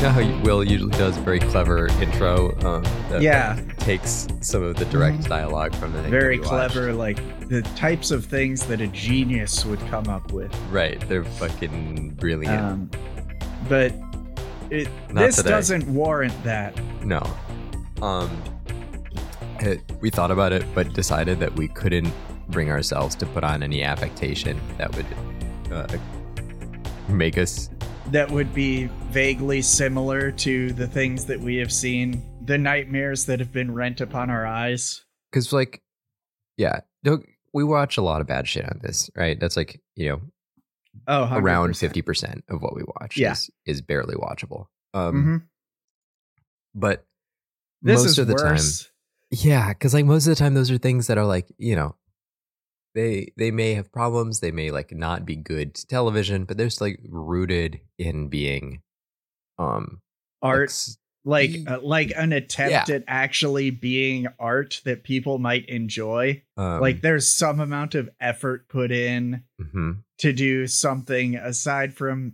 you know how Will usually does a very clever intro that takes some of the direct dialogue from the very clever, like the types of things that a genius would come up with. Right, they're fucking brilliant. But this doesn't warrant that. No. We thought about it, but decided that we couldn't bring ourselves to put on any affectation that would make us... That would be vaguely similar to the things that we have seen, the nightmares that have been rent upon our eyes. Because, like, we watch a lot of bad shit on this, right? That's like, around 50% of what we watch is barely watchable. But this most is of the worse. Time... Yeah, because, like, most of the time those are things that are, like, they may have problems, they may, like, not be good television, but they're just, like, rooted in being art, like an attempt at actually being art that people might enjoy. Like, there's some amount of effort put in to do something aside from,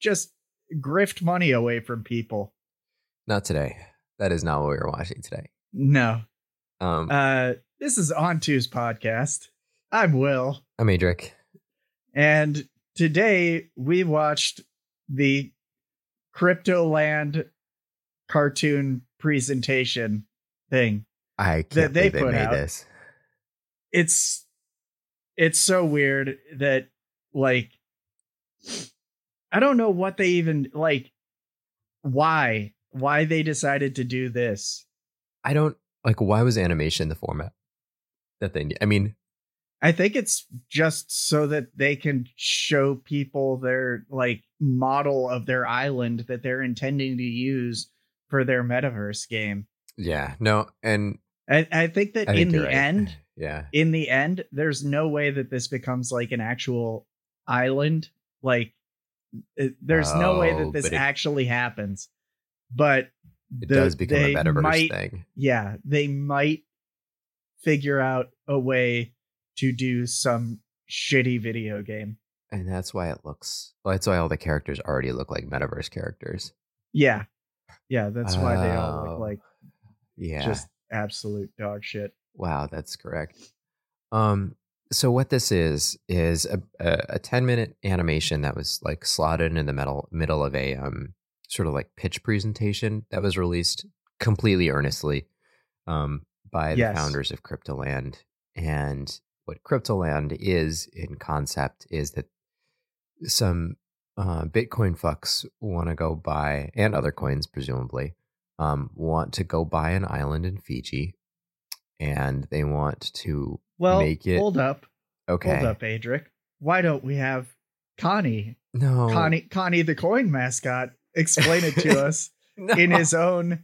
just grift money away from people. Not today. That is not what we were watching today. No. This is On Two's podcast. I'm Will. I'm Adric. And today we watched the Cryptoland cartoon presentation thing. I can't believe they made this. It's so weird that, like, I don't know what they even, like, why they decided to do this. I don't, like, why was animation the format that they need? I mean, I think it's just so that they can show people their, like, model of their island that they're intending to use for their metaverse game. Yeah, no. And I think that in the end, there's no way that this becomes like an actual island. Like, there's no way that this actually happens. But it does become a metaverse thing. Yeah, they might figure out a way to do some shitty video game. And that's why it looks... Well, that's why all the characters already look like metaverse characters. Yeah. Yeah, that's why they all look like just absolute dog shit. Wow, that's correct. So what this is a 10-minute animation that was, like, slotted in the middle of a... sort of like pitch presentation that was released completely earnestly by the founders of Cryptoland. And what Cryptoland is in concept is that some Bitcoin fucks want to go buy, and other coins presumably, want to go buy an island in Fiji, and they want to make it... Hold up. Okay. Hold up, Adric. Why don't we have Connie? No. Connie the coin mascot. Explain it to us in his own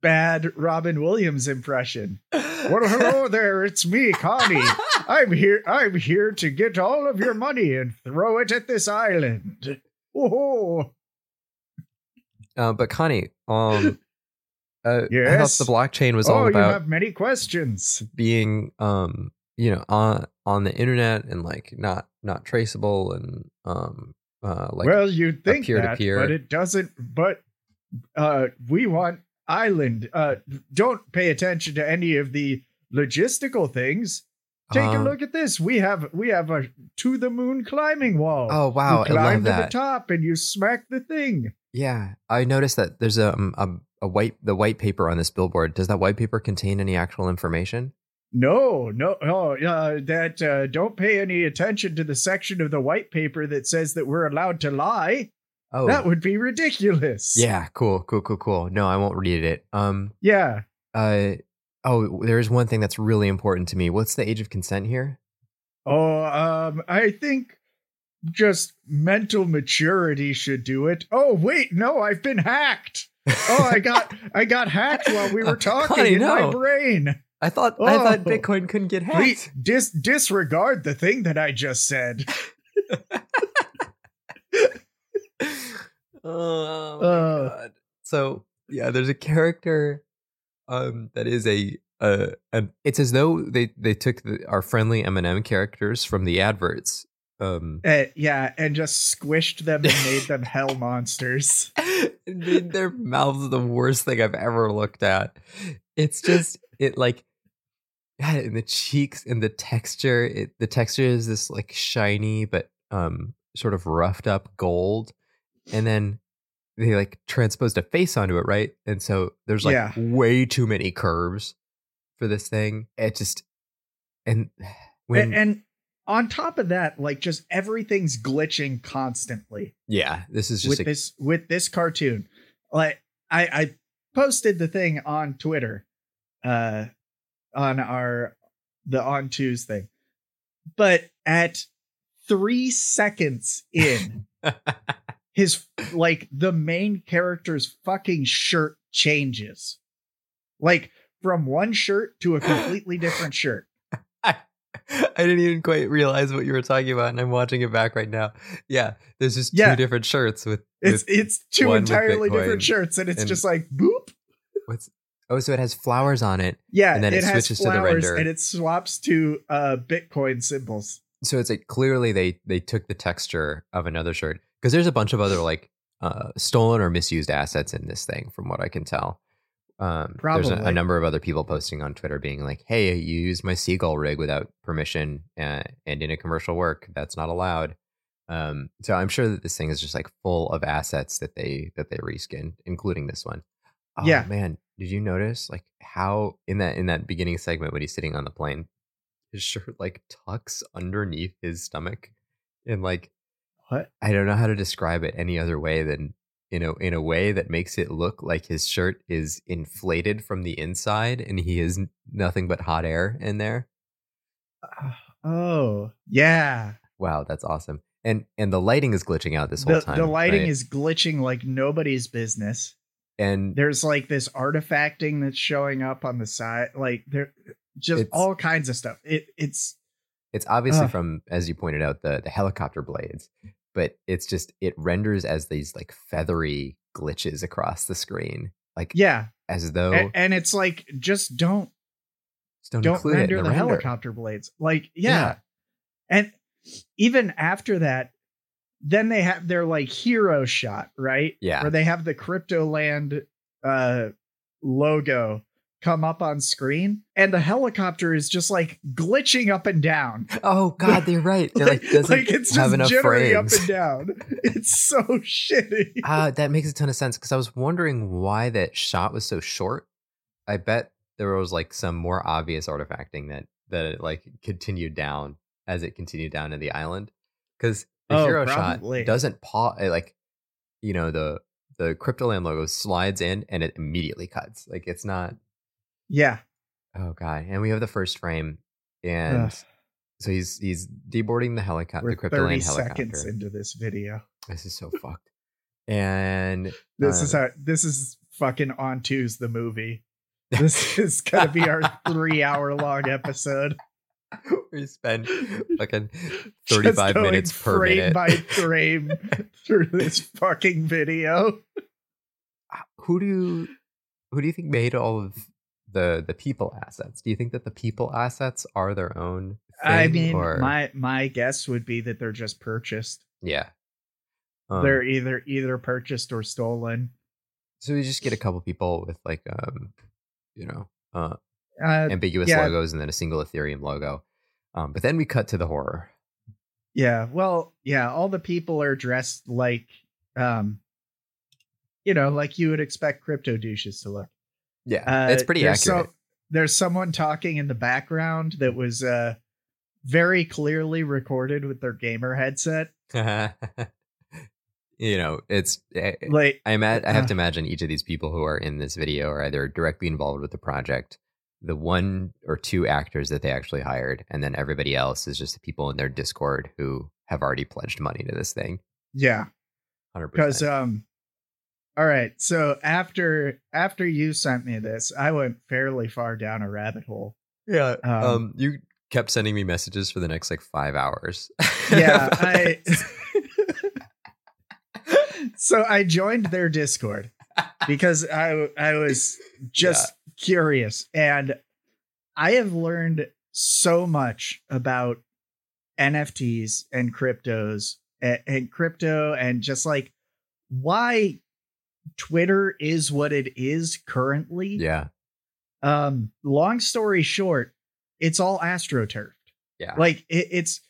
bad Robin Williams impression. Well, hello there, it's me, Connie. I'm here to get all of your money and throw it at this island. Oh. But Connie, I thought the blockchain was all about... Oh, you have many questions. Being, on the internet and, like, not traceable and... you'd think that, but it doesn't. But we want island. Don't pay attention to any of the logistical things. Take a look at this. We have a to the moon climbing wall. Oh wow! You climb to the top and you smack the thing. Yeah, I noticed that there's the white paper on this billboard. Does that white paper contain any actual information? No, don't pay any attention to the section of the white paper that says that we're allowed to lie. Oh, that would be ridiculous. Yeah, cool. No, I won't read it. Yeah. There is one thing that's really important to me. What's the age of consent here? Oh, I think just mental maturity should do it. Oh, wait, no, I've been hacked. Oh, I got hacked while we were talking my brain. I thought Bitcoin couldn't get hacked. Please disregard the thing that I just said. Oh my God. So yeah, there's a character that is it's as though they took our friendly M&M characters from the adverts And just squished them and made them hell monsters. It made their mouths the worst thing I've ever looked at. It's just and the cheeks and the texture. The texture is this like shiny but sort of roughed up gold, and then they like transposed a face onto it, right? And so there's way too many curves for this thing. It just and on top of that, like just everything's glitching constantly. Yeah, this is just with this cartoon. Like I posted the thing on Twitter, on the On Twos thing, but at 3 seconds in, his the main character's fucking shirt changes, like from one shirt to a completely different shirt. I didn't even quite realize what you were talking about, and I'm watching it back right now. Yeah, there's just two different shirts with it's two entirely different shirts, and it's just like boop. So it has flowers on it. Yeah, and then it switches to the render, and it swaps to Bitcoin symbols. So it's like clearly they took the texture of another shirt, because there's a bunch of other stolen or misused assets in this thing, from what I can tell. Probably. There's a number of other people posting on Twitter being like, hey, you used my seagull rig without permission and in a commercial work. That's not allowed. So I'm sure that this thing is just like full of assets that they reskinned, including this one. Oh, yeah, man. Did you notice like how in that beginning segment when he's sitting on the plane, his shirt like tucks underneath his stomach, and like what? I don't know how to describe it any other way than in a way that makes it look like his shirt is inflated from the inside and he is nothing but hot air in there. Oh, yeah. Wow, that's awesome. And the lighting is glitching out this whole time. The lighting is glitching like nobody's business. And there's like this artifacting that's showing up on the side. Like there just all kinds of stuff. It's obviously from, as you pointed out, the helicopter blades. But it's just, it renders as these like feathery glitches across the screen. Like, yeah, as though. And it's like, just don't include render it in the helicopter blades. Like, yeah. And even after that, then they have their like hero shot, right? Yeah. Where they have the Cryptoland logo come up on screen, and the helicopter is just like glitching up and down. Oh God, they're right. They're like doesn't like it's have just enough frames. Up and down. It's so shitty. That makes a ton of sense, because I was wondering why that shot was so short. I bet there was like some more obvious artifacting that like continued down as it continued down to the island, because the hero probably. Shot doesn't pause. Like the Cryptoland logo slides in and it immediately cuts. Like it's not. Yeah. Oh God. And we have the first frame, and so he's deboarding the helicopter. We're the Cryptoland 30 seconds helicopter into this video. This is so fucked. And this is fucking On Twos the movie. This is gonna be our 3 hour long episode. We spend fucking 35 minutes per frame minute by frame through this fucking video. Who do you think made all of the people assets? Do you think that the people assets are their own thing, or? my guess would be that they're just purchased. Yeah, they're either purchased or stolen. So we just get a couple people with like ambiguous logos, and then a single Ethereum logo. But then we cut to the horror. Yeah, well, yeah, all the people are dressed like like you would expect crypto douches to look. Yeah, it's pretty accurate. There's someone talking in the background that was very clearly recorded with their gamer headset. It's like I have to imagine each of these people who are in this video are either directly involved with the project, the one or two actors that they actually hired, and then everybody else is just the people in their Discord who have already pledged money to this thing. Yeah, 100%. Because all right, so after you sent me this, I went fairly far down a rabbit hole. Yeah, you kept sending me messages for the next like 5 hours. Yeah, So I joined their Discord because I was just curious, and I have learned so much about NFTs and cryptos and crypto, and just like why Twitter is what it is currently. Yeah. Long story short, it's all astroturfed. Yeah. Like it's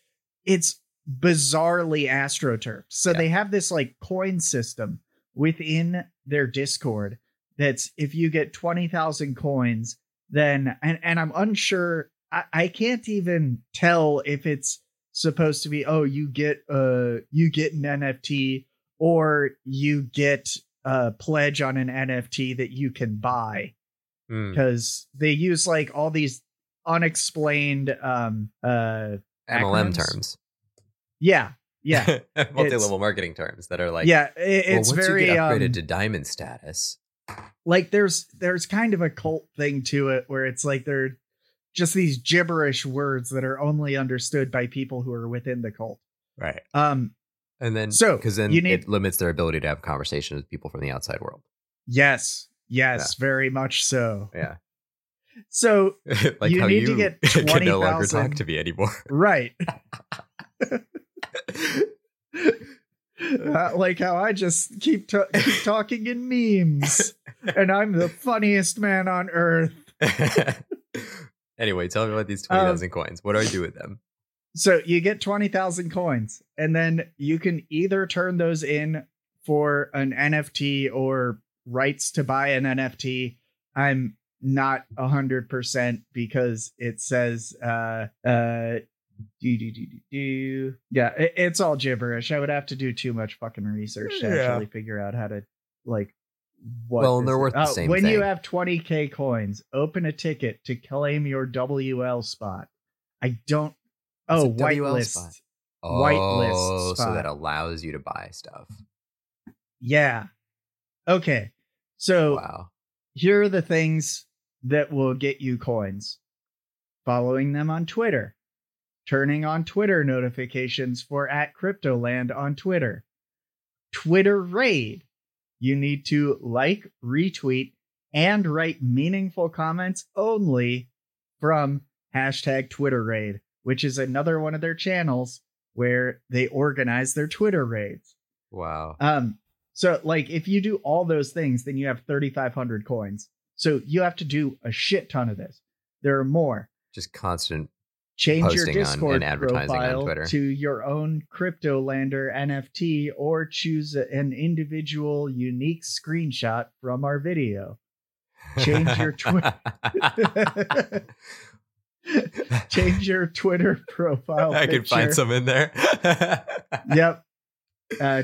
bizarrely astroturfed. So they have this like coin system within their Discord. That's if you get 20,000 coins, then and I'm unsure. I can't even tell if it's supposed to be, oh, you get an NFT or you get a pledge on an NFT that you can buy, because they use like all these unexplained MLM terms. Yeah. Yeah. Multi-level marketing terms that are like, yeah, it's very you get upgraded to diamond status. Like there's kind of a cult thing to it where it's like they're just these gibberish words that are only understood by people who are within the cult. Right. And then so because then it limits their ability to have conversations with people from the outside world. Yes, very much so. Yeah. So like you need to get 20,000. Can no longer talk to me anymore. Right. Like how I just keep talking in memes and I'm the funniest man on earth. Anyway, tell me about these 20,000 coins. What do I do with them? So you get 20,000 coins and then you can either turn those in for an NFT or rights to buy an NFT. I'm not 100% because it says, yeah, it's all gibberish. I would have to do too much fucking research to actually figure out how to like what. Well, they're worth the same when thing. When you have 20,000 coins, open a ticket to claim your WL spot. I don't. Oh, whitelist. Oh, whitelist spot. So that allows you to buy stuff. Yeah. Okay. So here are the things that will get you coins. Following them on Twitter. Turning on Twitter notifications for @Cryptoland on Twitter. Twitter raid. You need to like, retweet, and write meaningful comments only from #Twitter raid, which is another one of their channels where they organize their Twitter raids. Wow. So like if you do all those things, then you have 3,500 coins. So you have to do a shit ton of this. There are more. Just constant. Change your Discord profile to your own Cryptolander NFT or choose an individual unique screenshot from our video. Change your Twitter profile. I can find some in there. Yep.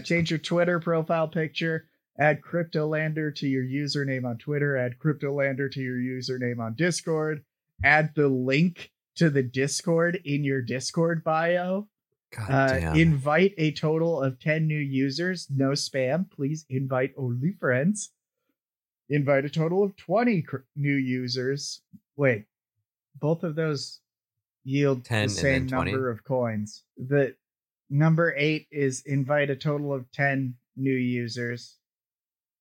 Change your Twitter profile picture. Add Cryptolander to your username on Twitter. Add Cryptolander to your username on Discord. Add the link to the Discord in your Discord bio. Invite a total of 10 new users. No spam. Please invite only friends. Invite a total of 20 new users. Wait, both of those yield 10 the same number of coins. The number 8 is invite a total of 10 new users.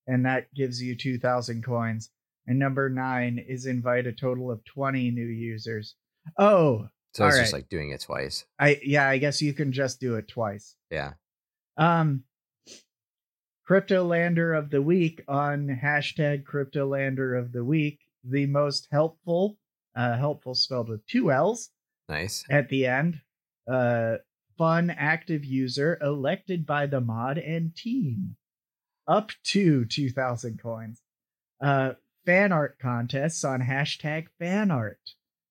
And that gives you 2,000 coins. And number 9 is invite a total of 20 new users. Oh, so it's just like doing it twice. I guess you can just do it twice. Yeah. Cryptolander of the week on #Cryptolander of the week. The most helpful spelled with 2 L's. Nice. At the end. Fun active user elected by the mod and team. Up to 2,000 coins. Fan art contests on #fanart.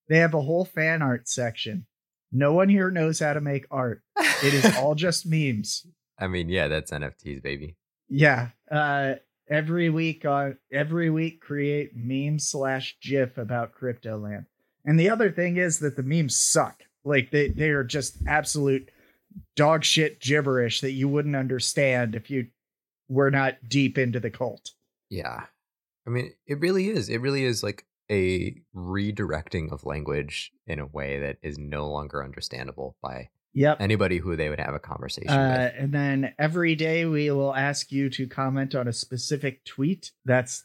They have a whole fan art section. No one here knows how to make art. It is all just memes. I mean, yeah, that's NFTs, baby. Yeah. Every week, create meme/GIF about Cryptoland. And the other thing is that the memes suck. Like they are just absolute dog shit gibberish that you wouldn't understand if you were not deep into the cult. Yeah. I mean, it really is. It really is like a redirecting of language in a way that is no longer understandable by anybody who they would have a conversation with. And then every day we will ask you to comment on a specific tweet. That's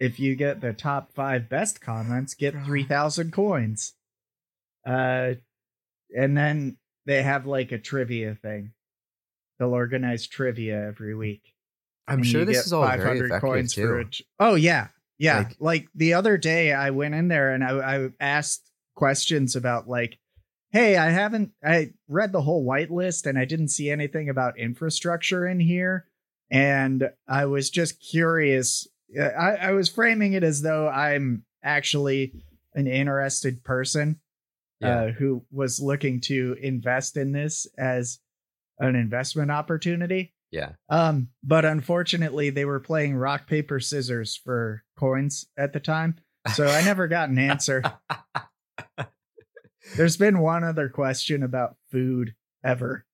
if you get the top 5 best comments, get 3,000 coins. And then they have like a trivia thing. They'll organize trivia every week. I'm sure this is all very effective coins too. Oh, yeah. Yeah. Like the other day I went in there and I asked questions about like, hey, I read the whole whitelist and I didn't see anything about infrastructure in here. And I was just curious. I was framing it as though I'm actually an interested person who was looking to invest in this as an investment opportunity. Yeah. But unfortunately, they were playing rock, paper, scissors for coins at the time. So I never got an answer. There's been one other question about food ever.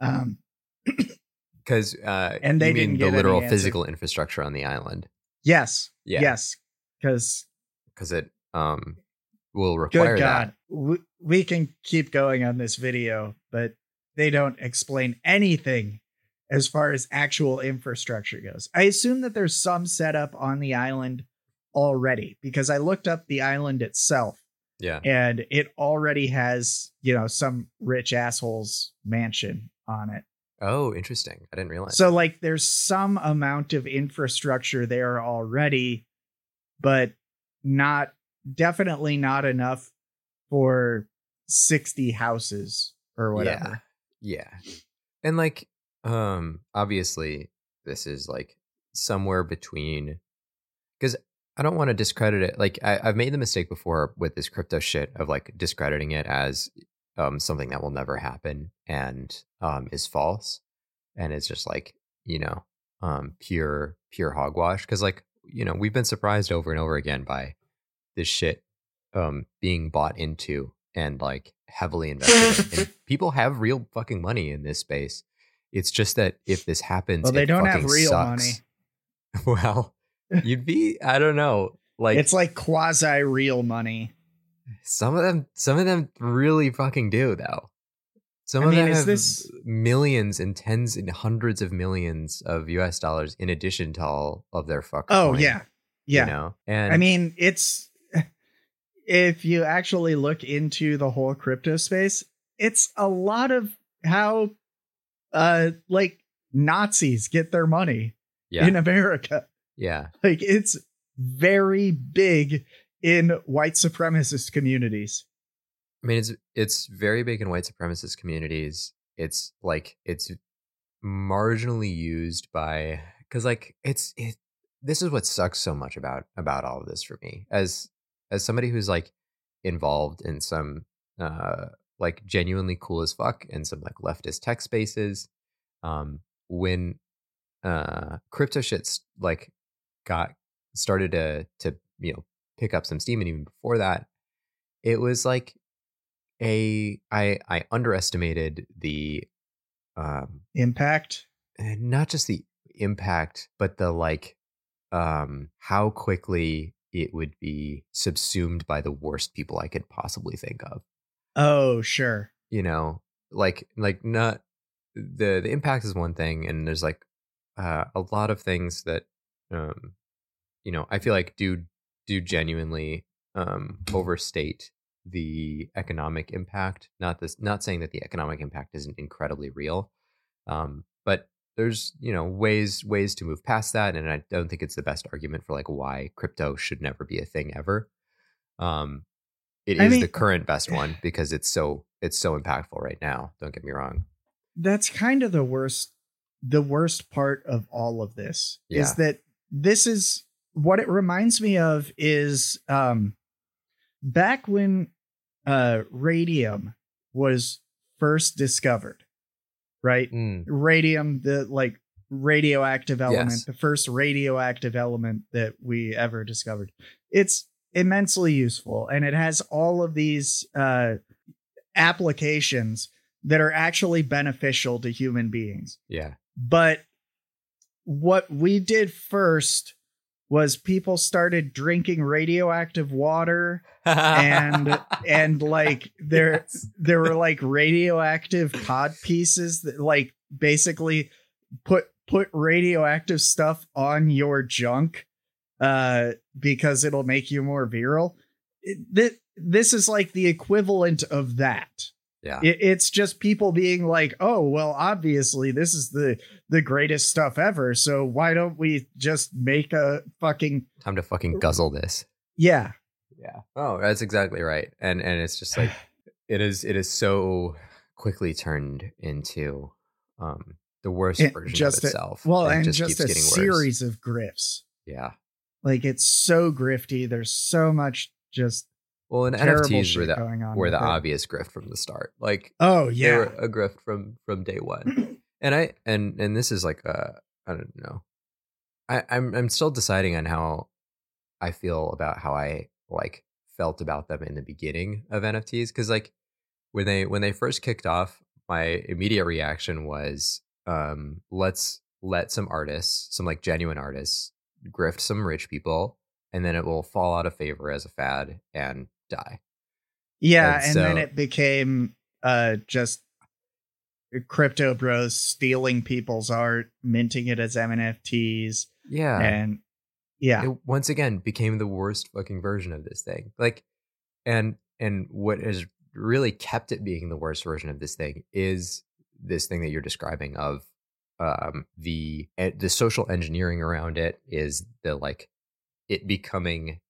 Because and they didn't get the literal physical infrastructure on the island. Yes. Yeah. Yes. Because it will require good God. That. We can keep going on this video, but they don't explain anything as far as actual infrastructure goes. I assume that there's some setup on the island already because I looked up the island itself. Yeah. And it already has, some rich asshole's mansion on it. Oh, interesting. I didn't realize. So like there's some amount of infrastructure there already, but definitely not enough for 60 houses or whatever. Yeah. And like, obviously this is like somewhere between, because I don't want to discredit it. Like I've made the mistake before with this crypto shit of like discrediting it as something that will never happen and is false. And it's just like, pure hogwash. Cause like, we've been surprised over and over again by this shit being bought into and like heavily invested in. And people have real fucking money in this space. It's just that if this happens, well, they don't have real sucks. Money. Well, you'd be, I don't know, like it's like quasi real money. Some of them really fucking do though. Some of them have millions and tens and hundreds of millions of US dollars in addition to all of their fucking. Oh money, yeah. And I mean, it's if you actually look into the whole crypto space, it's a lot of how like Nazis get their money in America. Yeah. Like it's very big in white supremacist communities. I mean, it's very big in white supremacist communities. It's like it's marginally used by because like it. This is what sucks so much about all of this for me as somebody who's like involved in some like genuinely cool as fuck and some like leftist tech spaces. When crypto shit's like got started to pick up some steam, and even before that it was like I underestimated the impact, and not just the impact but the like how quickly it would be subsumed by the worst people I could possibly think of. Oh sure. Like not the impact is one thing, and there's like a lot of things that I feel like do genuinely overstate the economic impact. Not saying that the economic impact isn't incredibly real, but there's ways to move past that, and I don't think it's the best argument for like why crypto should never be a thing ever. It is the current best one because it's so impactful right now. Don't get me wrong. That's kind of the worst part of all of this is that this is. What it reminds me of is back when radium was first discovered, right? Mm. Radium, the like radioactive element, the first radioactive element that we ever discovered. It's immensely useful, and it has all of these applications that are actually beneficial to human beings. Yeah. But what we did first was people started drinking radioactive water and like there were like radioactive pod pieces that like basically put radioactive stuff on your junk because it'll make you more virile. This is like the equivalent of that. Yeah, it's just people being like, oh, well, obviously this is the greatest stuff ever. So why don't we just make a fucking time to fucking guzzle this? Yeah. Yeah. Oh, that's exactly right. And it's just like it is so quickly turned into the worst version of itself. It just keeps getting series worse. Of grifts. Yeah. Like it's so grifty. There's so much just. Well, and NFTs were the obvious grift from the start. Like, oh yeah, they were a grift from day one. And this is like I don't know. I'm still deciding on how I feel about how I like felt about them in the beginning of NFTs, because like when they first kicked off, my immediate reaction was let's let some artists, some like genuine artists, grift some rich people, and then it will fall out of favor as a fad and die. Yeah, and so, then it became just crypto bros stealing people's art, minting it as NFTs. Yeah, and yeah, it once again became the worst fucking version of this thing. Like, and what has really kept it being the worst version of this thing is this thing that you're describing of the social engineering around it, is the like it becoming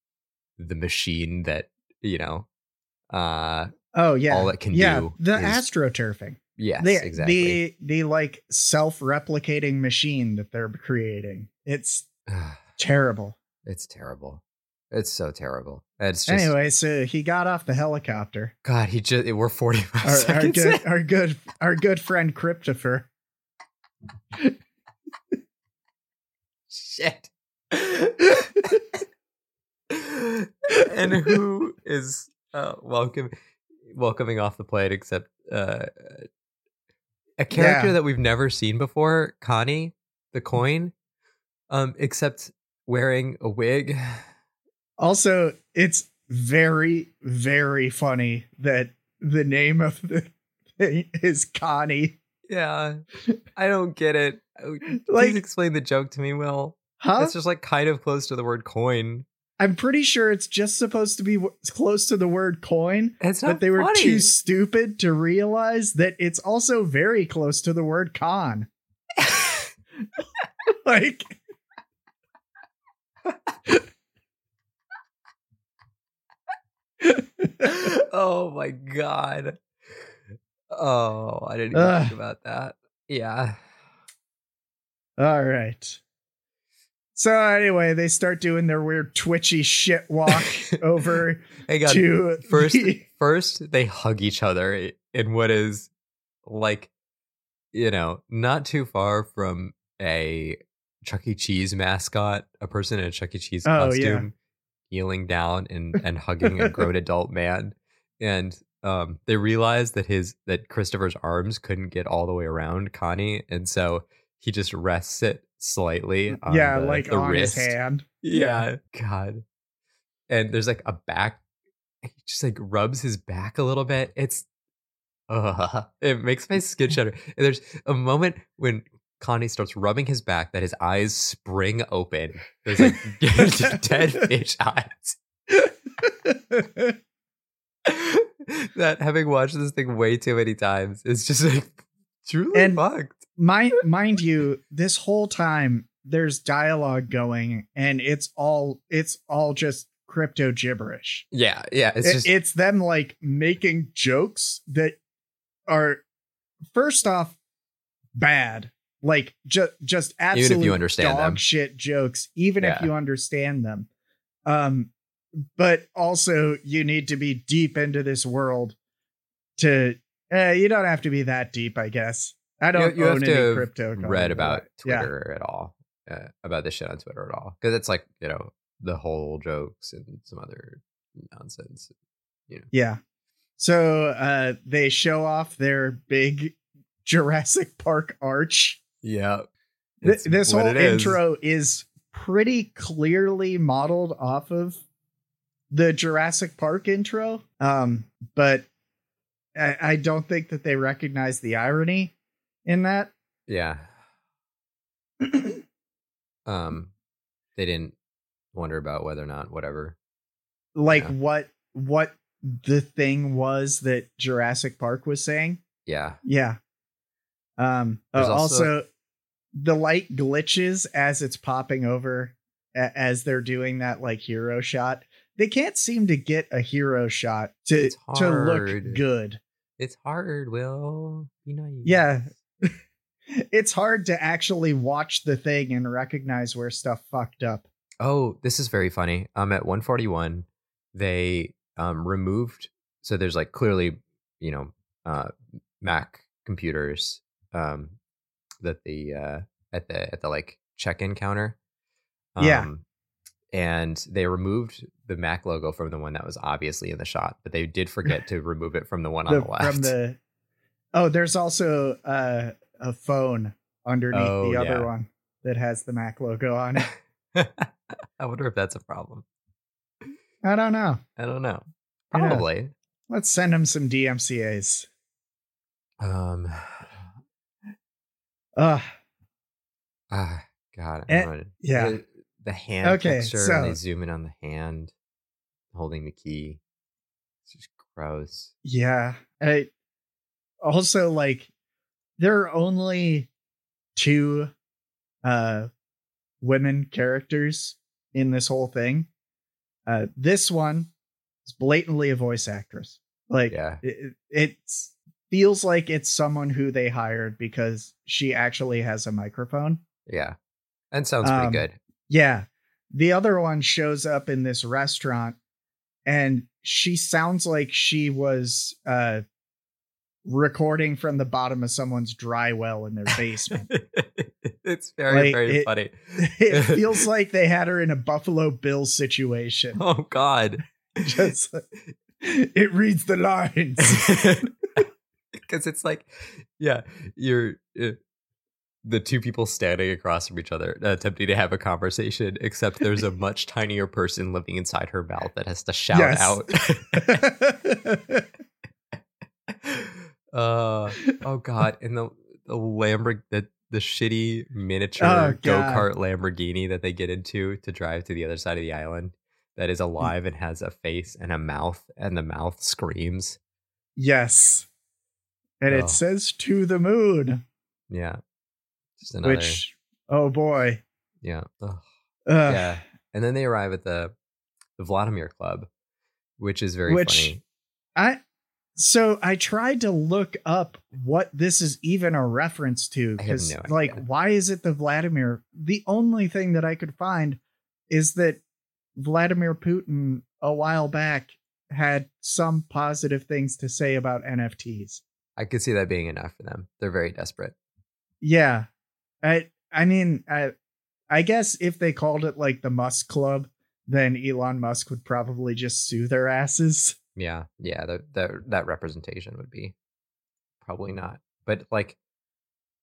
the machine that, you know, all it can do. The astroturfing. Yes, exactly. The like self-replicating machine that they're creating. It's terrible. It's terrible. It's so terrible. It's just, anyway, so he got off the helicopter. God, he just, we're 45 seconds in. Our good friend Cryptopher. Shit. And who is welcoming off the plane except a character that we've never seen before, Connie the coin, except wearing a wig. Also, it's very, very funny that the name of the thing is Connie. Yeah, I don't get it. Please explain the joke to me, Will. Huh? It's just like kind of close to the word coin. I'm pretty sure it's just supposed to be close to the word coin. It's not but they funny. Were too stupid to realize that it's also very close to the word con. Like, oh my God. Oh, I didn't even think about that. Yeah. All right. So anyway, they start doing their weird twitchy shit walk over to first they hug each other in what is like, you know, not too far from a Chuck E. Cheese mascot, a person in a Chuck E. Cheese costume kneeling down and hugging a grown adult man. And they realized that that Christopher's arms couldn't get all the way around Connie, and so he just rests it slightly on the on wrist. His hand. Yeah. God. And there's like a back, he just like rubs his back a little bit. It's it makes my skin shudder. And there's a moment when Connie starts rubbing his back that his eyes spring open. There's like dead fish eyes. That, having watched this thing way too many times, is just like truly fucked. Mind you, this whole time there's dialogue going, and it's all just crypto gibberish. Yeah, yeah. It's them like making jokes that are, first off, bad. Like just absolute even if you understand dog them. Shit jokes, even if you understand them. But also you need to be deep into this world to. You don't have to be that deep, I guess. I don't you own have to any crypto. Read about Twitter at all, about this shit on Twitter at all, because it's like, you know, the whole jokes and some other nonsense. You know. Yeah. So they show off their big Jurassic Park arch. Yeah. This whole intro is pretty clearly modeled off of the Jurassic Park intro, but I don't think that they recognize the irony in that. Yeah. They didn't wonder about whatever. Like what the thing was that Jurassic Park was saying. Yeah. Yeah. Also, the light glitches as it's popping over as they're doing that like hero shot. They can't seem to get a hero shot to look good. It's hard, Will. You know, yeah. It's hard to actually watch the thing and recognize where stuff fucked up. Oh, this is very funny. At 141, they removed. So there's like clearly, you know, Mac computers that the at the like check-in counter. Yeah. And they removed the Mac logo from the one that was obviously in the shot, but they did forget to remove it from the one on the left. There's also a phone underneath the other one that has the Mac logo on it. I wonder if that's a problem. I don't know. Probably. Yeah. Let's send them some DMCAs. God. Yeah. The hand texture, and they zoom in on the hand holding the key. It's just gross. Yeah. Also, like, there are only two women characters in this whole thing. This one is blatantly a voice actress. Like, it feels like it's someone who they hired because she actually has a microphone. Yeah. And sounds pretty good. Yeah, the other one shows up in this restaurant and she sounds like she was recording from the bottom of someone's dry well in their basement. It's very, like, very funny. It feels like they had her in a Buffalo Bill situation. Oh, God. Just, it reads the lines. Because it's like, yeah, you're... the two people standing across from each other attempting to have a conversation, except there's a much tinier person living inside her mouth that has to shout out. Oh God. And the Lamborghini, the shitty miniature go-kart Lamborghini that they get into to drive to the other side of the island that is alive and has a face and a mouth, and the mouth screams. Yes. And it says to the moon. Yeah. Which, oh boy. Yeah. Yeah. And then they arrive at the Vladimir Club, which is very funny. I tried to look up what this is even a reference to, because why is it the Vladimir? The only thing that I could find is that Vladimir Putin a while back had some positive things to say about NFTs. I could see that being enough for them. They're very desperate. Yeah. I mean, I guess if they called it like the Musk Club, then Elon Musk would probably just sue their asses. Yeah. Yeah. That representation would be probably not. But like,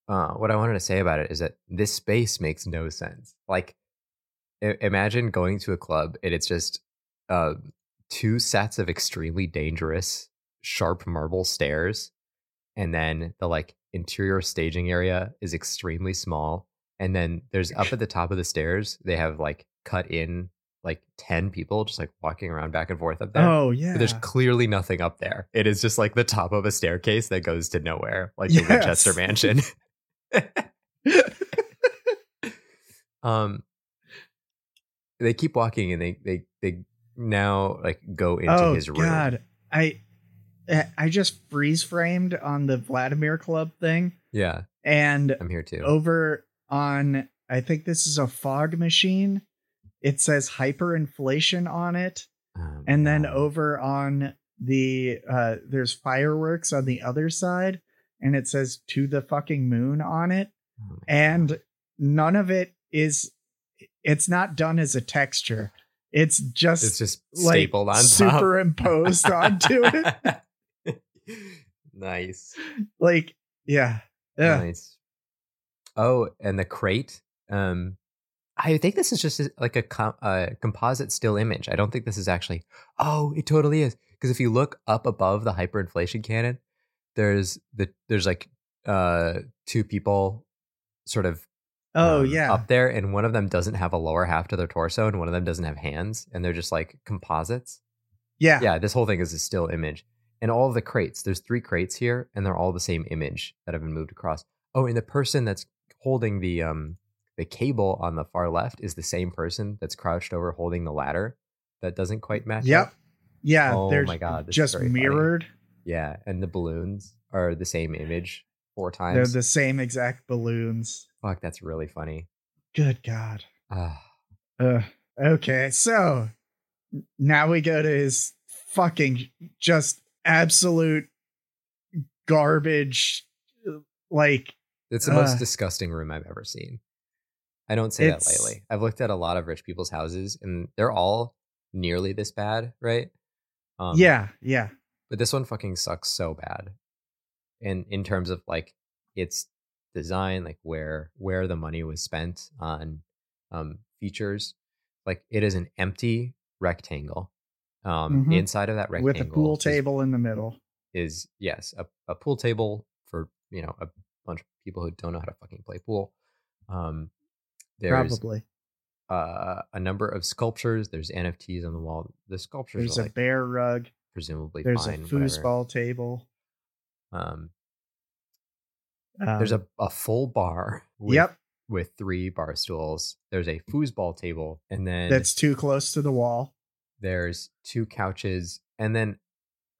what I wanted to say about it is that this space makes no sense. Like, imagine going to a club and it's just two sets of extremely dangerous, sharp marble stairs. And then the like interior staging area is extremely small. And then there's up at the top of the stairs, they have like cut in like 10 people just like walking around back and forth up there. Oh, yeah. But there's clearly nothing up there. It is just like the top of a staircase that goes to nowhere, like the Winchester Mansion. They keep walking and they now like go into his room. Oh, God. I just freeze framed on the Vladimir Club thing. Yeah. And I'm here too. Over on, I think this is a fog machine. It says hyperinflation on it. And then over on the, there's fireworks on the other side and it says to the fucking moon on it. Oh, and none of it is, it's not done as a texture. It's just like stapled on superimposed onto it. Nice. Like, yeah. Nice. Oh, and the crate. I think this is just like a composite still image. I don't think this is actually. Oh, it totally is. Because if you look up above the hyperinflation cannon, there's like two people sort of. Up there, and one of them doesn't have a lower half to their torso, and one of them doesn't have hands, and they're just like composites. Yeah. Yeah, this whole thing is a still image. And all of the crates, there's 3 crates here, and they're all the same image that have been moved across. Oh, and the person that's holding the cable on the far left is the same person that's crouched over holding the ladder that doesn't quite match up. Yeah, oh they're my God, just mirrored. Funny. Yeah, and the balloons are the same image 4 times. They're the same exact balloons. Fuck, that's really funny. Good God. Okay, so now we go to his fucking just absolute garbage. Like, it's the most disgusting room I've ever seen. I don't say that lightly. I've looked at a lot of rich people's houses, and they're all nearly this bad, right? Yeah. But this one fucking sucks so bad. And in terms of like its design, like where the money was spent on features, like it is an empty rectangle. Inside of that rectangle with a pool table in the middle is a pool table for, you know, a bunch of people who don't know how to fucking play pool. There's probably a number of sculptures. There's NFTs on the wall. The sculptures. There's a bear rug. Presumably, there's a foosball table. There's a full bar. With 3 bar stools. There's a foosball table, and then that's too close to the wall. There's 2 couches, and then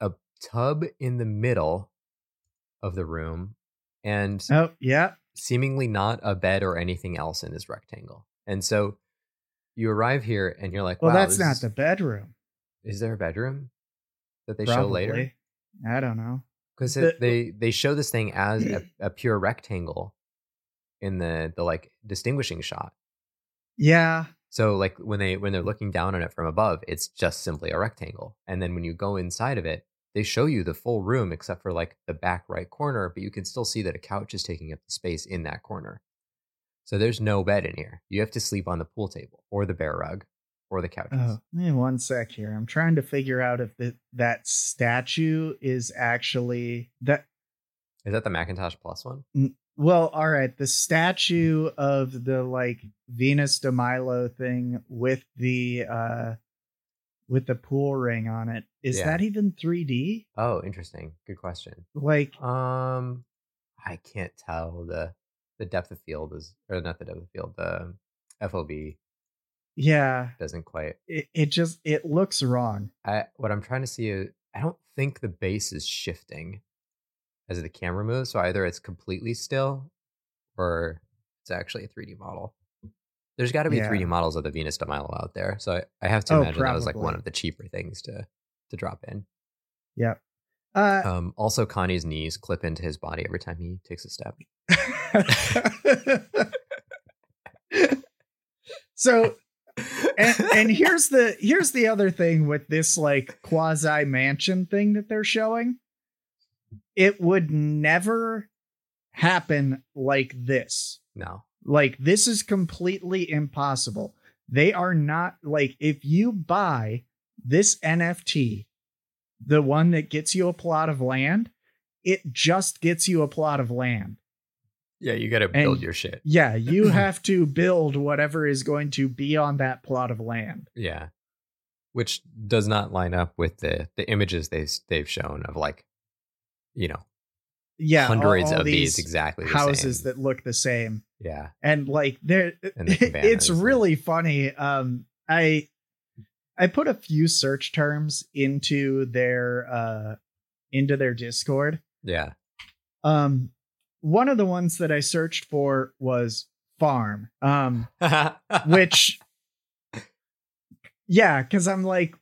a tub in the middle of the room, and seemingly not a bed or anything else in this rectangle. And so you arrive here, and you're like, "Well, wow, that's not the bedroom." Is there a bedroom that they show later? I don't know, because they show this thing as a pure rectangle in the like distinguishing shot. Yeah. So like when they're looking down on it from above, it's just simply a rectangle. And then when you go inside of it, they show you the full room except for like the back right corner, but you can still see that a couch is taking up the space in that corner. So there's no bed in here. You have to sleep on the pool table or the bear rug or the couches. Oh, one sec here. I'm trying to figure out if that statue is actually that. Is that the Macintosh Plus one? Well, all right. The statue of the like Venus de Milo thing with the pool ring on it. Is that even 3D? Oh, interesting. Good question. Like, I can't tell the depth of field is, or not the depth of field, the FOB. Yeah. Doesn't quite. It looks wrong. What I'm trying to see is, I don't think the base is shifting as the camera moves, so either it's completely still or it's actually a 3D model. There's got to be 3D models of the Venus de Milo out there, so I have to imagine probably that was like one of the cheaper things to drop in. Yeah. Also, Connie's knees clip into his body every time he takes a step. So, and here's the other thing with this like quasi mansion thing that they're showing. It would never happen like this. No. Like, this is completely impossible. They are not, like, if you buy this NFT, the one that gets you a plot of land, it just gets you a plot of land. Yeah, you got to build your shit. Yeah, you have to build whatever is going to be on that plot of land. Yeah. Which does not line up with the images they've shown of, like, you know, hundreds all of these exactly the houses same. That look the same. Yeah. And like it's really funny. I put a few search terms into their Discord. Yeah. One of the ones that I searched for was farm. Which, yeah, because I'm like,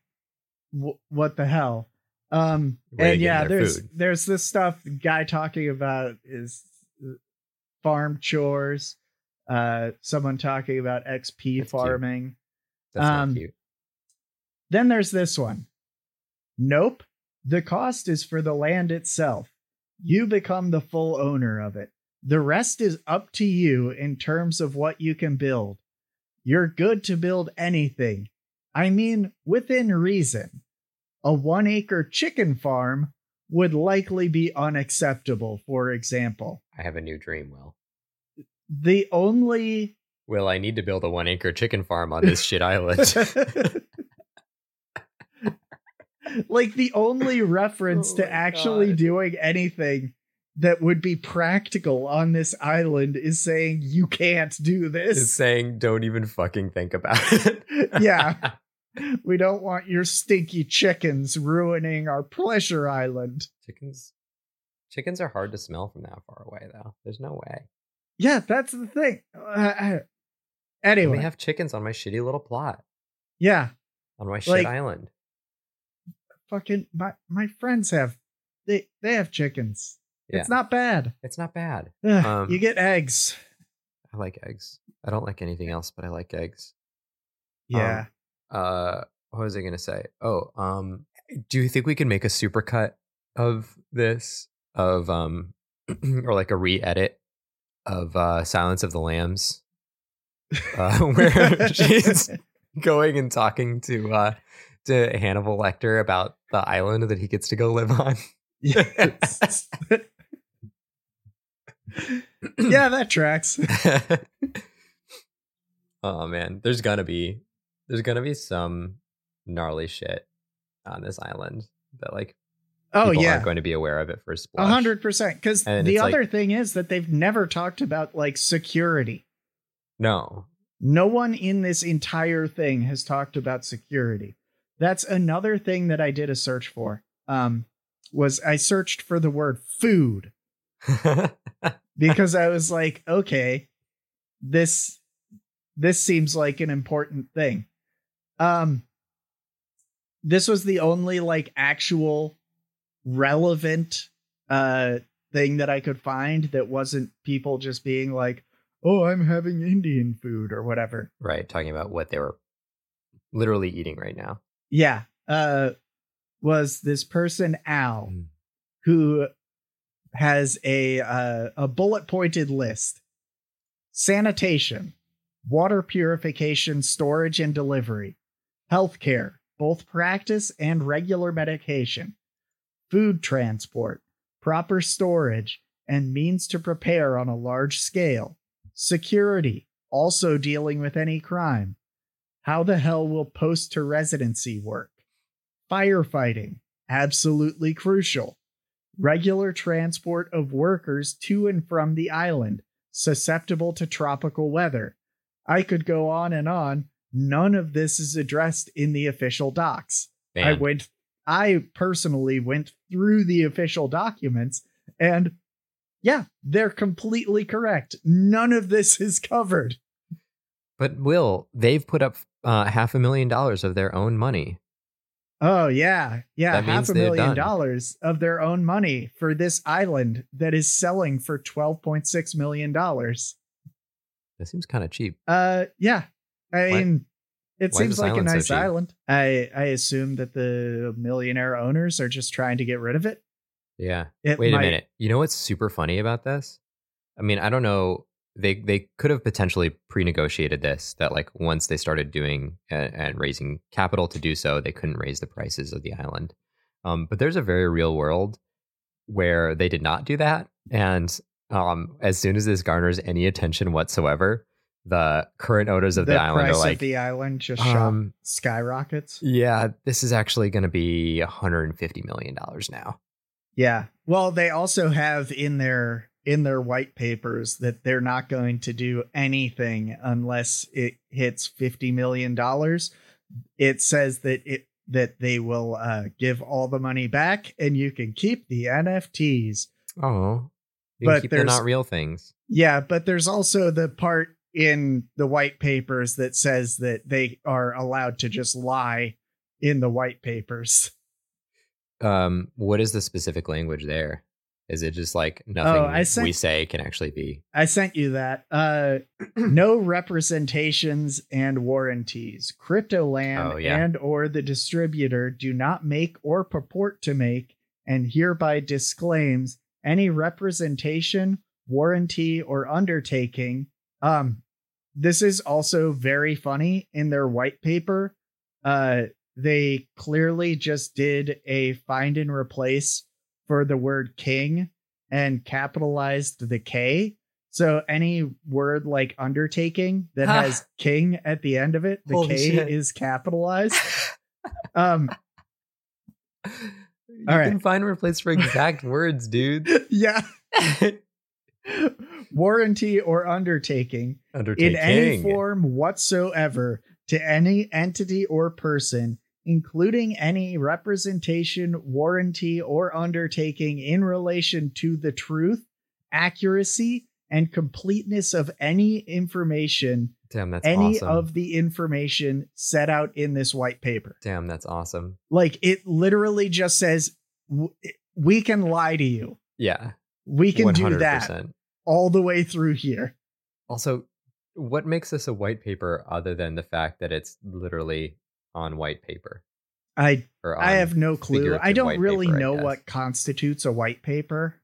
what the hell? And yeah, there's this stuff the guy talking about is farm chores, someone talking about XP That's farming. Cute. That's not cute. Then there's this one. Nope. The cost is for the land itself. You become the full owner of it. The rest is up to you in terms of what you can build. You're good to build anything. I mean, within reason. A 1-acre chicken farm would likely be unacceptable, for example. I have a new dream, Will. Will, I need to build a 1-acre chicken farm on this shit island. Like the only reference to actually doing anything that would be practical on this island is saying you can't do this. It's saying don't even fucking think about it. Yeah. We don't want your stinky chickens ruining our pleasure island. Chickens are hard to smell from that far away, though. There's no way. Yeah, that's the thing. Anyway. We have chickens on my shitty little plot. Yeah. On my shit island. Fucking my friends have they have chickens. Yeah. It's not bad. Ugh, you get eggs. I like eggs. I don't like anything else, but I like eggs. Yeah. What was I gonna say? Oh, do you think we can make a supercut of this? Of or like a re-edit of Silence of the Lambs. Where she's going and talking to Hannibal Lecter about the island that he gets to go live on. Yes. Yeah, that tracks. Oh man, there's gonna be some gnarly shit on this island that like aren't going to be aware of it for a splash. 100%, because the other thing is that they've never talked about like security. No one in this entire thing has talked about security. That's another thing that I did a search for. Was I searched for the word food because I was like, okay, this seems like an important thing. This was the only like actual relevant thing that I could find that wasn't people just being like, oh, I'm having Indian food or whatever. Right. Talking about what they were literally eating right now. Yeah. Was this person Al, who has a bullet pointed list: sanitation, water purification, storage and delivery, healthcare, both practice and regular medication, food transport, proper storage, and means to prepare on a large scale, security, also dealing with any crime. How the hell will post to residency work? Firefighting, absolutely crucial. Regular transport of workers to and from the island, susceptible to tropical weather. I could go on and on. None of this is addressed in the official docs. Man. I personally went through the official documents, and yeah, they're completely correct. None of this is covered. But Will, they've put up $500,000 of their own money. Oh, yeah. Yeah. $500,000 of their own money for this island that is selling for $12.6 million. That seems kind of cheap. Yeah. I mean, it seems like a nice island. I assume that the millionaire owners are just trying to get rid of it. Yeah. Wait a minute. You know what's super funny about this? I mean, I don't know. They could have potentially pre-negotiated this, that like once they started doing and raising capital to do so, they couldn't raise the prices of the island. But there's a very real world where they did not do that. And as soon as this garners any attention whatsoever, the current owners of the island are like, the price of the island just skyrockets. Yeah, this is actually going to be $150 million now. Yeah. Well, they also have in their white papers that they're not going to do anything unless it hits $50 million. It says that they will give all the money back and you can keep the NFTs. Oh, but they're not real things. Yeah. But there's also the part in the white papers that says that they are allowed to just lie in the white papers. What is the specific language there? Is it just like nothing we say can actually be? I sent you that. No representations and warranties. Cryptoland and or the distributor do not make or purport to make and hereby disclaims any representation, warranty, or undertaking. This is also very funny. In their white paper, they clearly just did a find and replace for the word king and capitalized the K. So any word like undertaking that has king at the end of it, the K is capitalized. You can find replace for exact words, dude. Yeah. Warranty or undertaking in any form whatsoever to any entity or person, including any representation, warranty, or undertaking in relation to the truth, accuracy, and completeness of any information. Damn, that's any awesome. Of the information set out in this white paper. Damn, that's awesome. Like, it literally just says, we can lie to you. Yeah. We can 100%. Do that all the way through here. Also, what makes this a white paper other than the fact that it's literally on white paper? I have no clue. I don't really know what constitutes a white paper.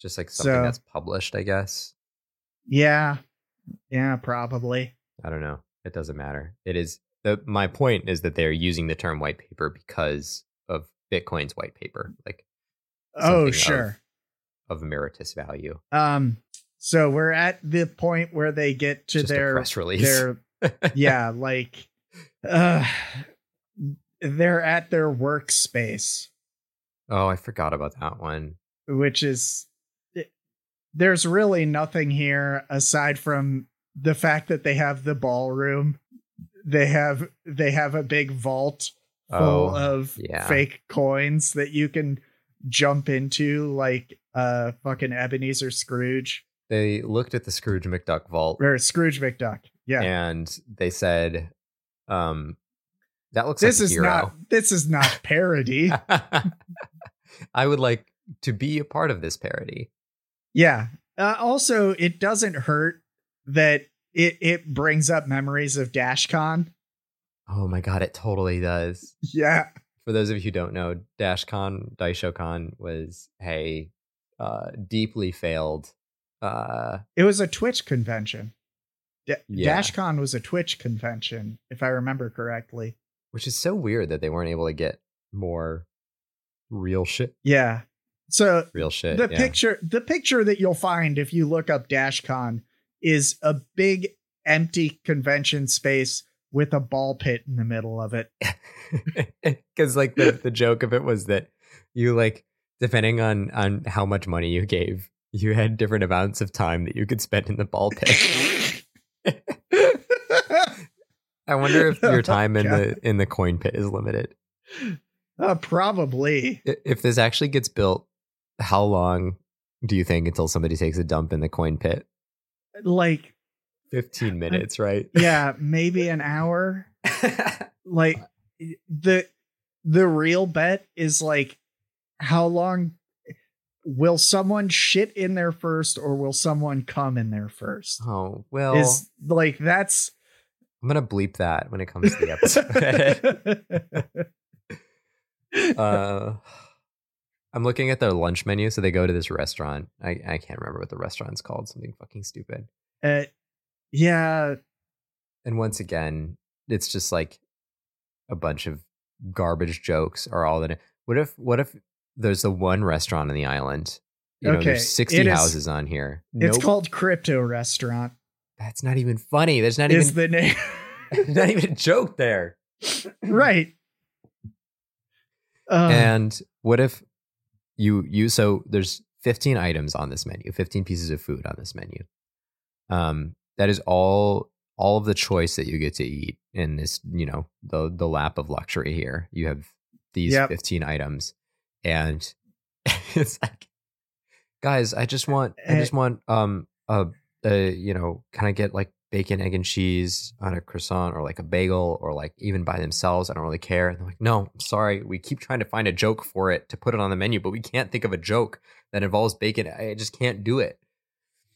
Just like something that's published, I guess. Yeah. Yeah, probably. I don't know. It doesn't matter. It is. My point is that they're using the term white paper because of Bitcoin's white paper. Like, oh, sure. Of emeritus value. So we're at the point where they get to their press release. Yeah, like they're at their workspace. Oh, I forgot about that one. Which is, there's really nothing here aside from the fact that they have the ballroom. They have a big vault full of fake coins that you can jump into like fucking Ebenezer Scrooge. They looked at the Scrooge McDuck vault. Or Scrooge McDuck. Yeah. And they said, that looks like a hero. This is not parody. I would like to be a part of this parody. Yeah. Also, it doesn't hurt that it brings up memories of Dashcon. Oh my God, it totally does. Yeah. For those of you who don't know, Daishokan was a deeply failed. It was a Twitch convention. Dashcon was a Twitch convention, if I remember correctly. Which is so weird that they weren't able to get more real shit. Yeah. So real shit, the picture that you'll find if you look up Dashcon is a big empty convention space with a ball pit in the middle of it. Because like the joke of it was that you, like, depending on how much money you gave, you had different amounts of time that you could spend in the ball pit. I wonder if your time in the coin pit is limited. Probably. If this actually gets built, how long do you think until somebody takes a dump in the coin pit? Like 15 minutes, right? Yeah, maybe an hour. Like the real bet is like, how long will someone shit in there first, or will someone come in there first? Oh, well, is like, that's, I'm going to bleep that when it comes to the episode. I'm looking at their lunch menu. So they go to this restaurant. I can't remember what the restaurant's called. Something fucking stupid. Yeah. And once again, it's just like a bunch of garbage jokes are all that. What if there's the one restaurant on the island? You know, there's 60 houses on here. It's called Crypto Restaurant. That's not even funny. There's not even the name. Not even a joke there. Right. And what if you so there's 15 items on this menu, 15 pieces of food on this menu. That is all of the choice that you get to eat in this, you know, the lap of luxury here. You have these 15 items, and it's like, guys, I just want you know, can I get like bacon, egg, and cheese on a croissant, or like a bagel, or like even by themselves? I don't really care. And they're like, no, I'm sorry. We keep trying to find a joke for it to put it on the menu, but we can't think of a joke that involves bacon. I just can't do it.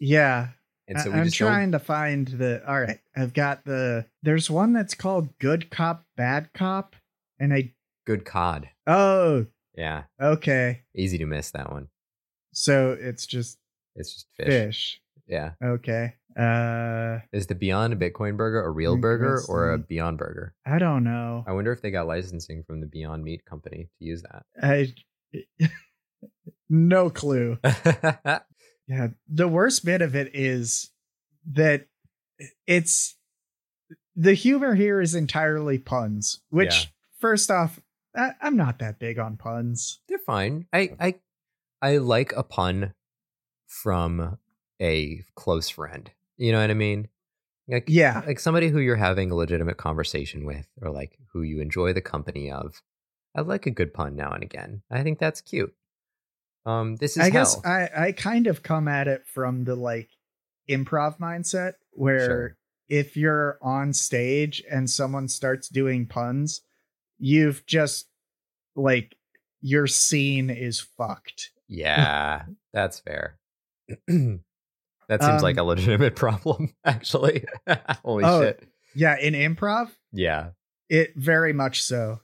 Yeah. And so I'm trying to find the, all right, I've got there's one that's called Good Cop, Bad Cop, and Good Cod. Oh. Yeah. Okay. Easy to miss that one. So it's just fish. Yeah. Okay. Is the Beyond a Bitcoin burger, a real burger, or a Beyond burger? I don't know. I wonder if they got licensing from the Beyond Meat company to use that. No clue. Yeah. The worst bit of it is that the humor here is entirely puns, which first off, I'm not that big on puns. They're fine. I like a pun from a close friend. You know what I mean? Like, yeah. Like somebody who you're having a legitimate conversation with, or like who you enjoy the company of. I like a good pun now and again. I think that's cute. This is, I guess, hell. I kind of come at it from the like improv mindset where sure. if you're on stage and someone starts doing puns, you've just like your scene is fucked. Yeah, that's fair. That seems like a legitimate problem, actually. Holy shit. Yeah, in improv? Yeah. It very much so.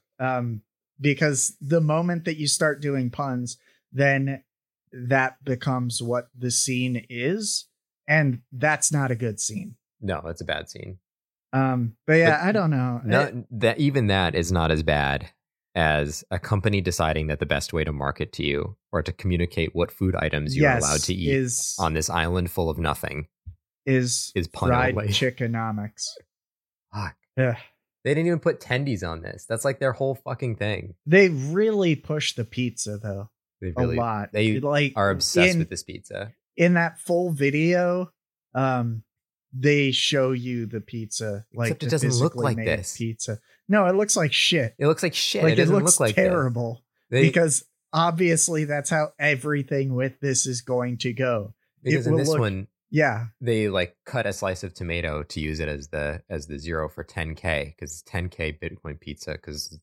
Because the moment that you start doing puns, then that becomes what the scene is. And that's not a good scene. No, it's a bad scene. But yeah, but I don't know. That is not as bad as a company deciding that the best way to market to you or to communicate what food items you're allowed to eat on this island full of nothing is fried chickenomics. Fuck. Ugh. They didn't even put tendies on this. That's like their whole fucking thing. They really push the pizza though. They really, a lot. They like are obsessed with this pizza. In that full video, they show you the pizza. Like, except it doesn't look like this pizza. No, it looks like shit. It looks like shit. Like, it doesn't looks look like terrible. Because obviously that's how everything with this is going to go. Because in this one, yeah, they like cut a slice of tomato to use it as the zero for 10K because it's 10K Bitcoin pizza because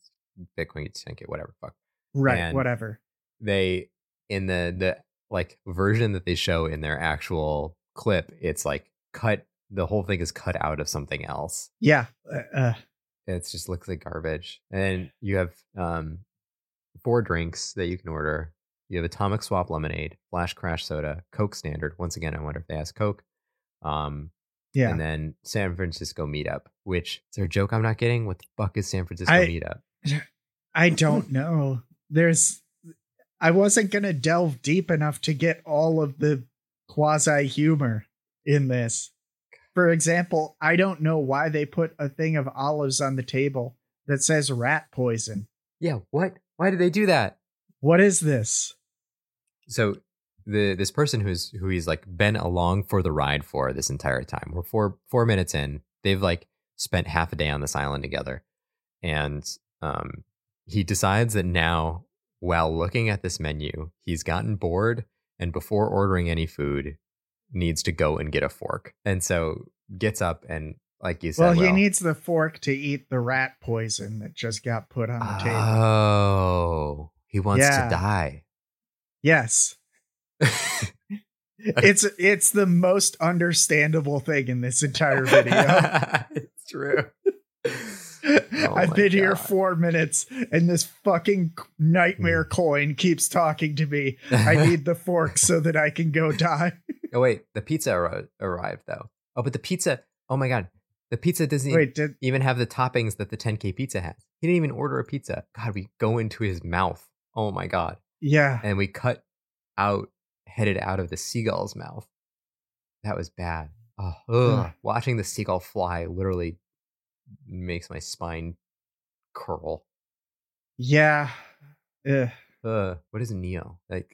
Bitcoin gets 10K, whatever. Fuck. Right. And whatever. They in the like version that they show in their actual clip, it's like cut. The whole thing is cut out of something else. Yeah. It just looks like garbage. And you have 4 drinks that you can order. You have Atomic Swap Lemonade, Flash Crash Soda, Coke Standard. Once again, I wonder if they ask Coke. Yeah. And then San Francisco Meetup, which is there a joke I'm not getting? What the fuck is San Francisco Meetup? I don't know. I wasn't going to delve deep enough to get all of the quasi humor in this. For example, I don't know why they put a thing of olives on the table that says rat poison. Yeah, what? Why did they do that? What is this? So this person who he's like been along for the ride for this entire time. We're four minutes in. They've like spent half a day on this island together. And he decides that now, while looking at this menu, he's gotten bored and before ordering any food, needs to go and get a fork. And so gets up and like you said, he needs the fork to eat the rat poison that just got put on the table. Oh, he wants to die. Yes. It's the most understandable thing in this entire video. It's true. Oh, I've been here 4 minutes and this fucking nightmare coin keeps talking to me. I need the fork so that I can go die. Oh, wait, the pizza arrived, though. Oh, but the pizza. Oh, my God. The pizza doesn't even have the toppings that the 10K pizza has. He didn't even order a pizza. God, we go into his mouth. Oh, my God. Yeah. And we headed out of the seagull's mouth. That was bad. Watching the seagull fly literally makes my spine curl. Yeah. Ugh. What is Neo? Like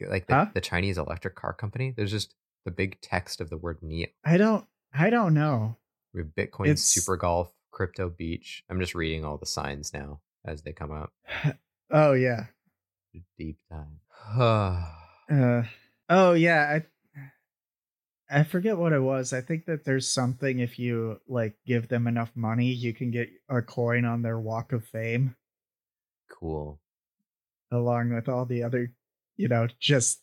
the Chinese electric car company? There's just the big text of the word Neo. I don't know. We have Bitcoin, Super Golf, Crypto Beach. I'm just reading all the signs now as they come up. Oh yeah. Deep dive. Oh yeah. I forget what it was. I think that there's something if you like give them enough money, you can get a coin on their Walk of Fame. Cool. Along with all the other, just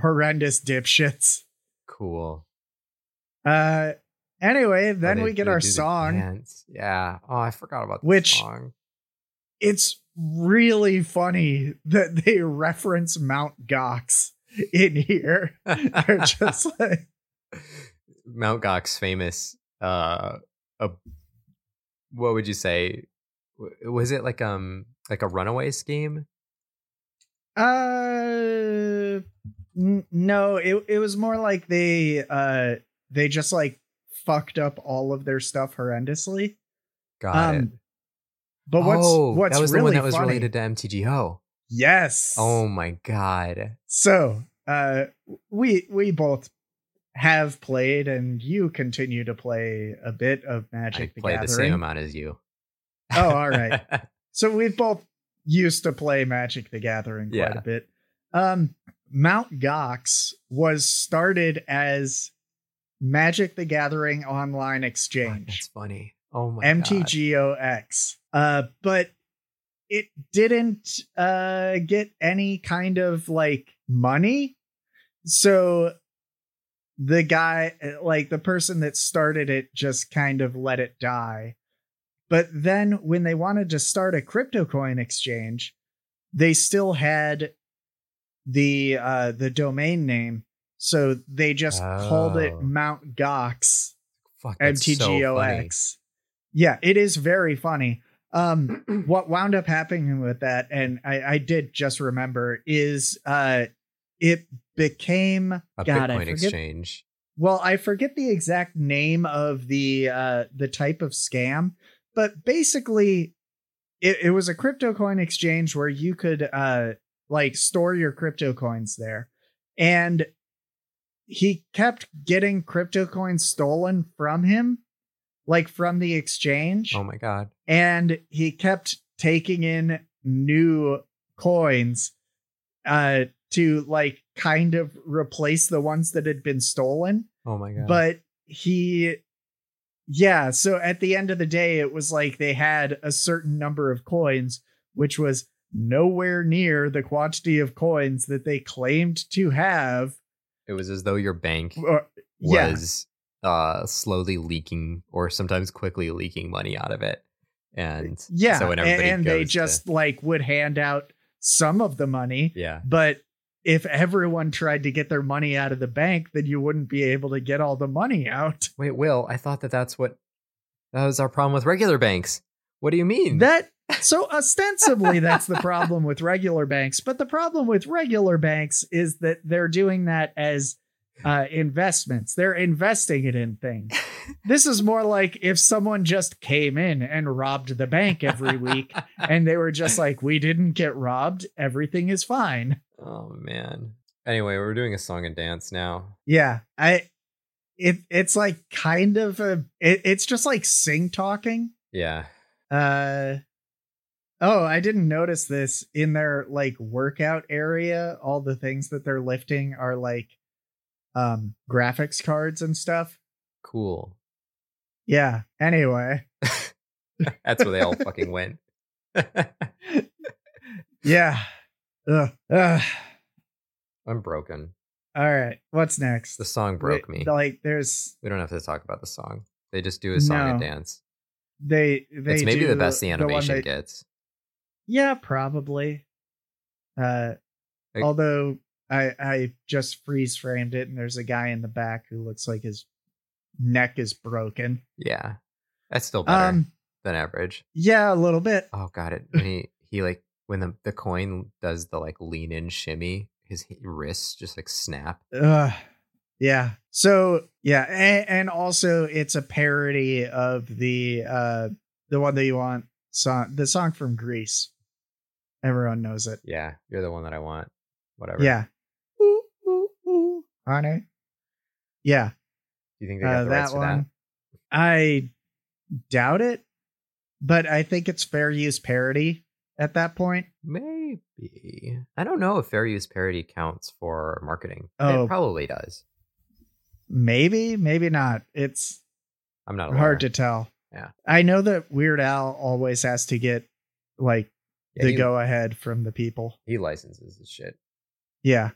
horrendous dipshits. Cool. Anyway, then we get our song. Yeah. Oh, I forgot about the song. It's really funny that they reference Mt. Gox in here. They're just like Mt. Gox, famous. What would you say? Was it like a runaway scheme? No, it was more like they just like fucked up all of their stuff horrendously. Got it. But what's that was really the one that was funny, related to MTGO. Yes. Oh my god. So we both have played, and you continue to play a bit of Magic: The Gathering. I play the same amount as you. Oh, all right. So we've both used to play Magic: The Gathering quite a bit. Mt. Gox was started as Magic: The Gathering Online Exchange. Oh, that's funny. Oh my god. MTGOX. But it didn't get any kind of like money. So the guy, like the person that started it, just kind of let it die. But then when they wanted to start a crypto coin exchange, they still had the domain name. So they just called it Mt. Gox. Fuck, MTGOX. So yeah, it is very funny. What wound up happening with that, and I did just remember, is it became a Bitcoin exchange. Well, I forget the exact name of the type of scam, but basically it was a crypto coin exchange where you could like store your crypto coins there. And he kept getting crypto coins stolen from him, like from the exchange. Oh my god. And he kept taking in new coins to like kind of replace the ones that had been stolen. Oh my god. But so at the end of the day, it was like they had a certain number of coins, which was nowhere near the quantity of coins that they claimed to have. It was as though your bank was slowly leaking, or sometimes quickly leaking, money out of it. And so when everybody they just would hand out some of the money. Yeah. But if everyone tried to get their money out of the bank, then you wouldn't be able to get all the money out. Wait, Will, I thought that was our problem with regular banks. What do you mean? So ostensibly that's the problem with regular banks. But the problem with regular banks is that they're doing that as investments. They're investing it in things. This is more like if someone just came in and robbed the bank every week and they were just like, we didn't get robbed, everything is fine. Oh man. Anyway, we're doing a song and dance now. Yeah. It's like kind of it's just like sing talking. Yeah. Oh, I didn't notice this in their like workout area. All the things that they're lifting are like graphics cards and stuff. Cool. Yeah. Anyway, that's where they all fucking went. Yeah. Ugh. I'm broken. All right. What's next? The song broke me. We don't have to talk about the song. They just do a song and dance. It's maybe the best the animation gets. Yeah, probably. Although I just freeze framed it, and there's a guy in the back who looks like his neck is broken. Yeah, that's still better than average. Yeah, a little bit. Oh god, when the coin does the lean in shimmy, his wrists just snap. Yeah. So yeah, and also it's a parody of the one that you want song, the song from Greece. Everyone knows it. Yeah, you're the one that I want. Whatever. Yeah. Ooh, ooh, ooh. Honey. Yeah. Do you think they got the rights for that? I doubt it, but I think it's fair use parody at that point. Maybe. I don't know if fair use parody counts for marketing. Oh. It probably does. Maybe, maybe not. I'm not hard to tell. Yeah. I know that Weird Al always has to get the go ahead from the people. He licenses this shit. Yeah.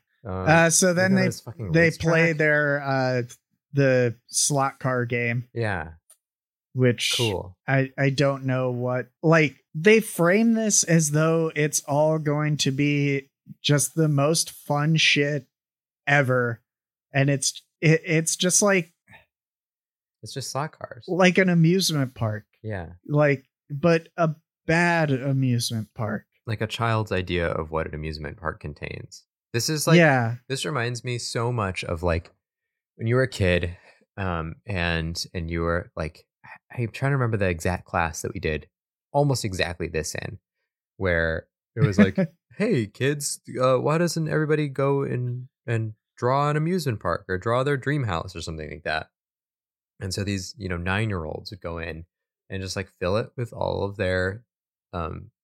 So then they play their the slot car game. Yeah. Which cool. I don't know what they frame this as though it's all going to be just the most fun shit ever, and it's just it's just slot cars, like an amusement park. Yeah. But a bad amusement park. Like a child's idea of what an amusement park contains. This is this reminds me so much of when you were a kid, and you were I'm trying to remember the exact class that we did. almost exactly this in, where it was like, hey, kids, why doesn't everybody go and draw an amusement park or draw their dream house or something like that? And so these, 9-year-olds would go in and just like fill it with all of their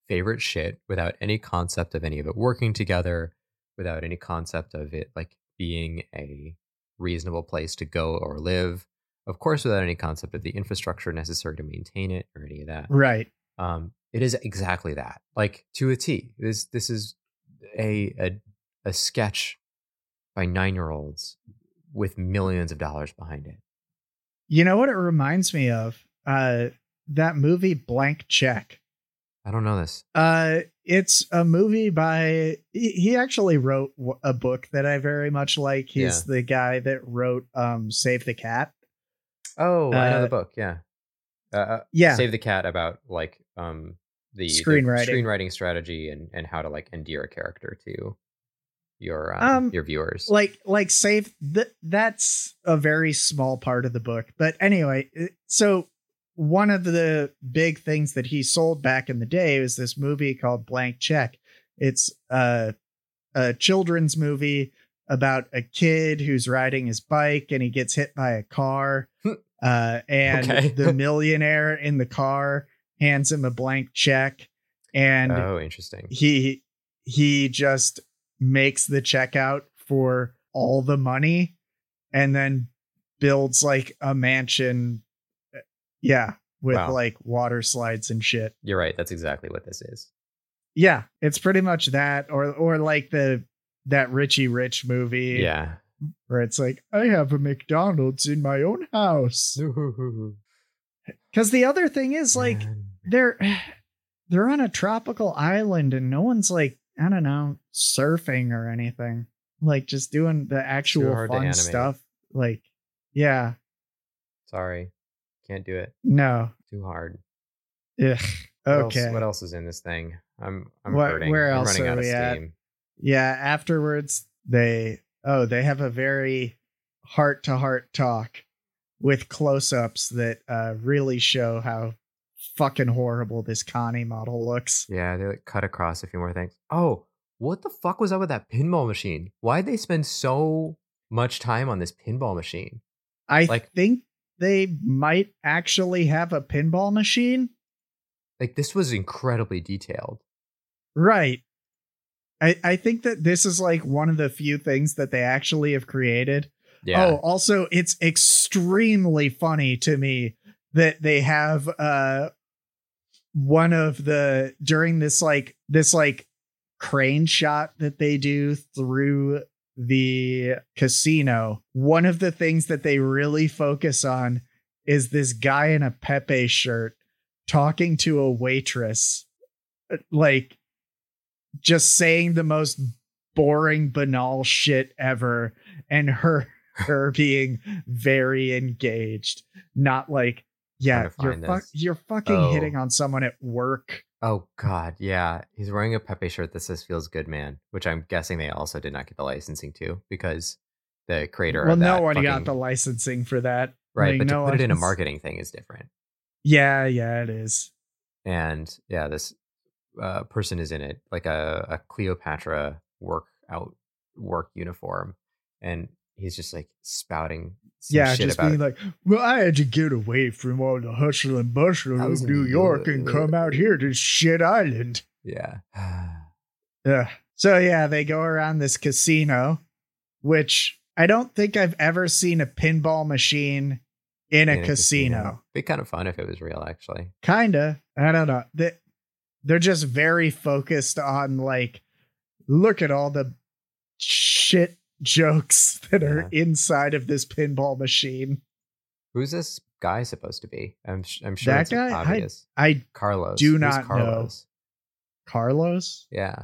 favorite shit without any concept of any of it working together, without any concept of it like being a reasonable place to go or live. Of course, without any concept of the infrastructure necessary to maintain it or any of that. Right. It is exactly that, like to a T. This is a sketch by 9-year-olds with millions of dollars behind it. You know what it reminds me of? That movie Blank Check. I don't know this. It's a movie by, he actually wrote a book that I very much like. He's the guy that wrote Save the Cat. Oh, I know the book. Yeah. Save the Cat, about like the screenwriting strategy and how to like endear a character to your viewers. Like Save the, that's a very small part of the book. But anyway, so one of the big things that he sold back in the day was this movie called Blank Check. It's a children's movie about a kid who's riding his bike and he gets hit by a car. And the millionaire in the car hands him a blank check, and interesting. He just makes the check out for all the money and then builds like a mansion. Yeah. With like water slides and shit. You're right. That's exactly what this is. Yeah. It's pretty much that, or like that Richie Rich movie. Yeah. Where it's like, I have a McDonald's in my own house. Because the other thing is, like, they're on a tropical island and no one's like, I don't know, surfing or anything. Like, just doing the actual fun stuff. Like, yeah. Sorry. Can't do it. No. Too hard. Ugh. Okay. What else is in this thing? I'm hurting. Where else I'm running out of steam. At? Yeah. Afterwards, they have a very heart-to-heart talk with close-ups that really show how fucking horrible this Connie model looks. Yeah, they like cut across a few more things. Oh, what the fuck was up with that pinball machine? Why'd they spend so much time on this pinball machine? I think they might actually have a pinball machine. Like, this was incredibly detailed. Right. I think that this is like one of the few things that they actually have created. Yeah. Oh, also, it's extremely funny to me that they have one of the, during this crane shot that they do through the casino, one of the things that they really focus on is this guy in a Pepe shirt talking to a waitress, like, just saying the most boring, banal shit ever, and her being very engaged, not like, yeah, you're fucking hitting on someone at work. Oh god, yeah, he's wearing a Pepe shirt that says "Feels Good, Man," which I'm guessing they also did not get the licensing to, because the creator. Well, of that, no one got the licensing for that, right? Like, but to put it in a marketing thing is different. Yeah, it is. And yeah, this person is in it, like a Cleopatra work uniform, and he's just like spouting some shit just about being like, well, I had to get away from all the hustle and bustle of New York and come out here to shit island. Yeah. So yeah, they go around this casino, which I don't think I've ever seen a pinball machine in a casino. It'd be kind of fun if it was real, actually. Kinda. I don't know. They're just very focused on, like, look at all the shit jokes that are inside of this pinball machine. Who's this guy supposed to be? I'm sure that it's guy, obvious. I Carlos. Do Who's not Carlos? Know. Carlos? Yeah.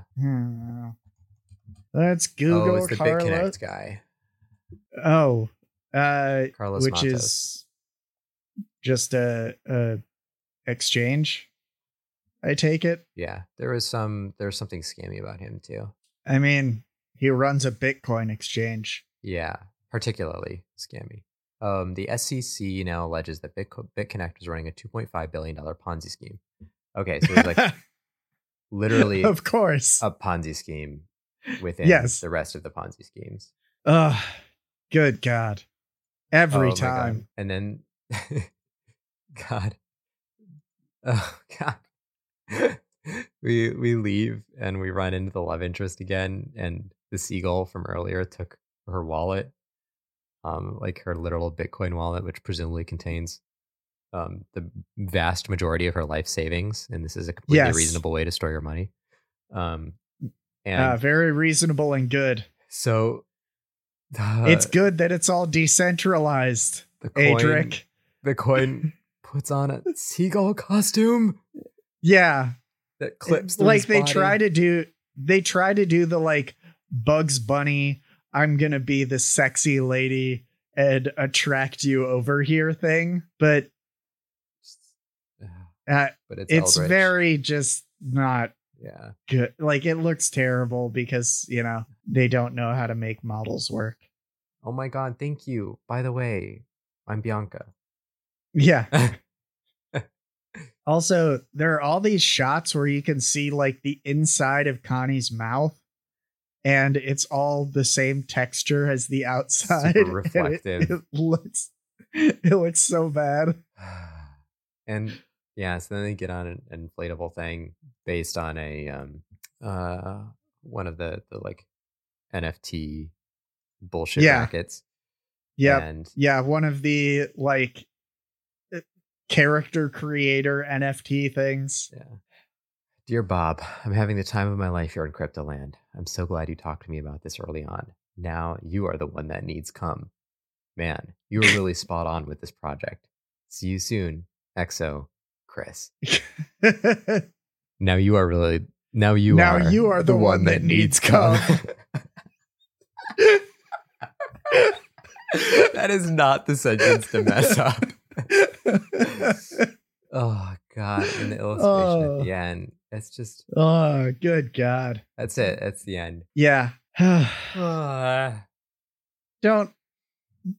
Let's Google Carlos. Oh, it's the BitConnect guy. Oh. Carlos which Matos. Is just a exchange, I take it. Yeah, there's something scammy about him too. I mean, he runs a Bitcoin exchange. Yeah, particularly scammy. The SEC now alleges that BitConnect was running a $2.5 billion Ponzi scheme. Okay, so it's like literally, of course, a Ponzi scheme within the rest of the Ponzi schemes. Good God. Every time. God. And then, God. Oh, God. We leave and we run into the love interest again, and the seagull from earlier took her wallet, like her literal Bitcoin wallet, which presumably contains the vast majority of her life savings, and this is a completely reasonable way to store your money. And very reasonable and good. So it's good that it's all decentralized. The coin puts on a seagull costume. Yeah. That clips like they body. try to do the like Bugs Bunny, I'm gonna be the sexy lady and attract you over here thing, but it's very just not good. Like it looks terrible because they don't know how to make models work. Oh my God, thank you. By the way, I'm Bianca. Yeah. Also, there are all these shots where you can see like the inside of Connie's mouth, and it's all the same texture as the outside. Super reflective. It looks so bad. And so then they get on an inflatable thing based on a one of the like NFT bullshit rackets. Yeah. And one of the like character creator NFT things. Yeah. Dear Bob, I'm having the time of my life here in Cryptoland. I'm so glad you talked to me about this early on. Now you are the one that needs come. Man, you were really spot on with this project. See you soon. XO, Chris. Now you are the one that needs come. That is not the sentence to mess up. Oh God, and the illustration at the end, it's just good God, that's the end.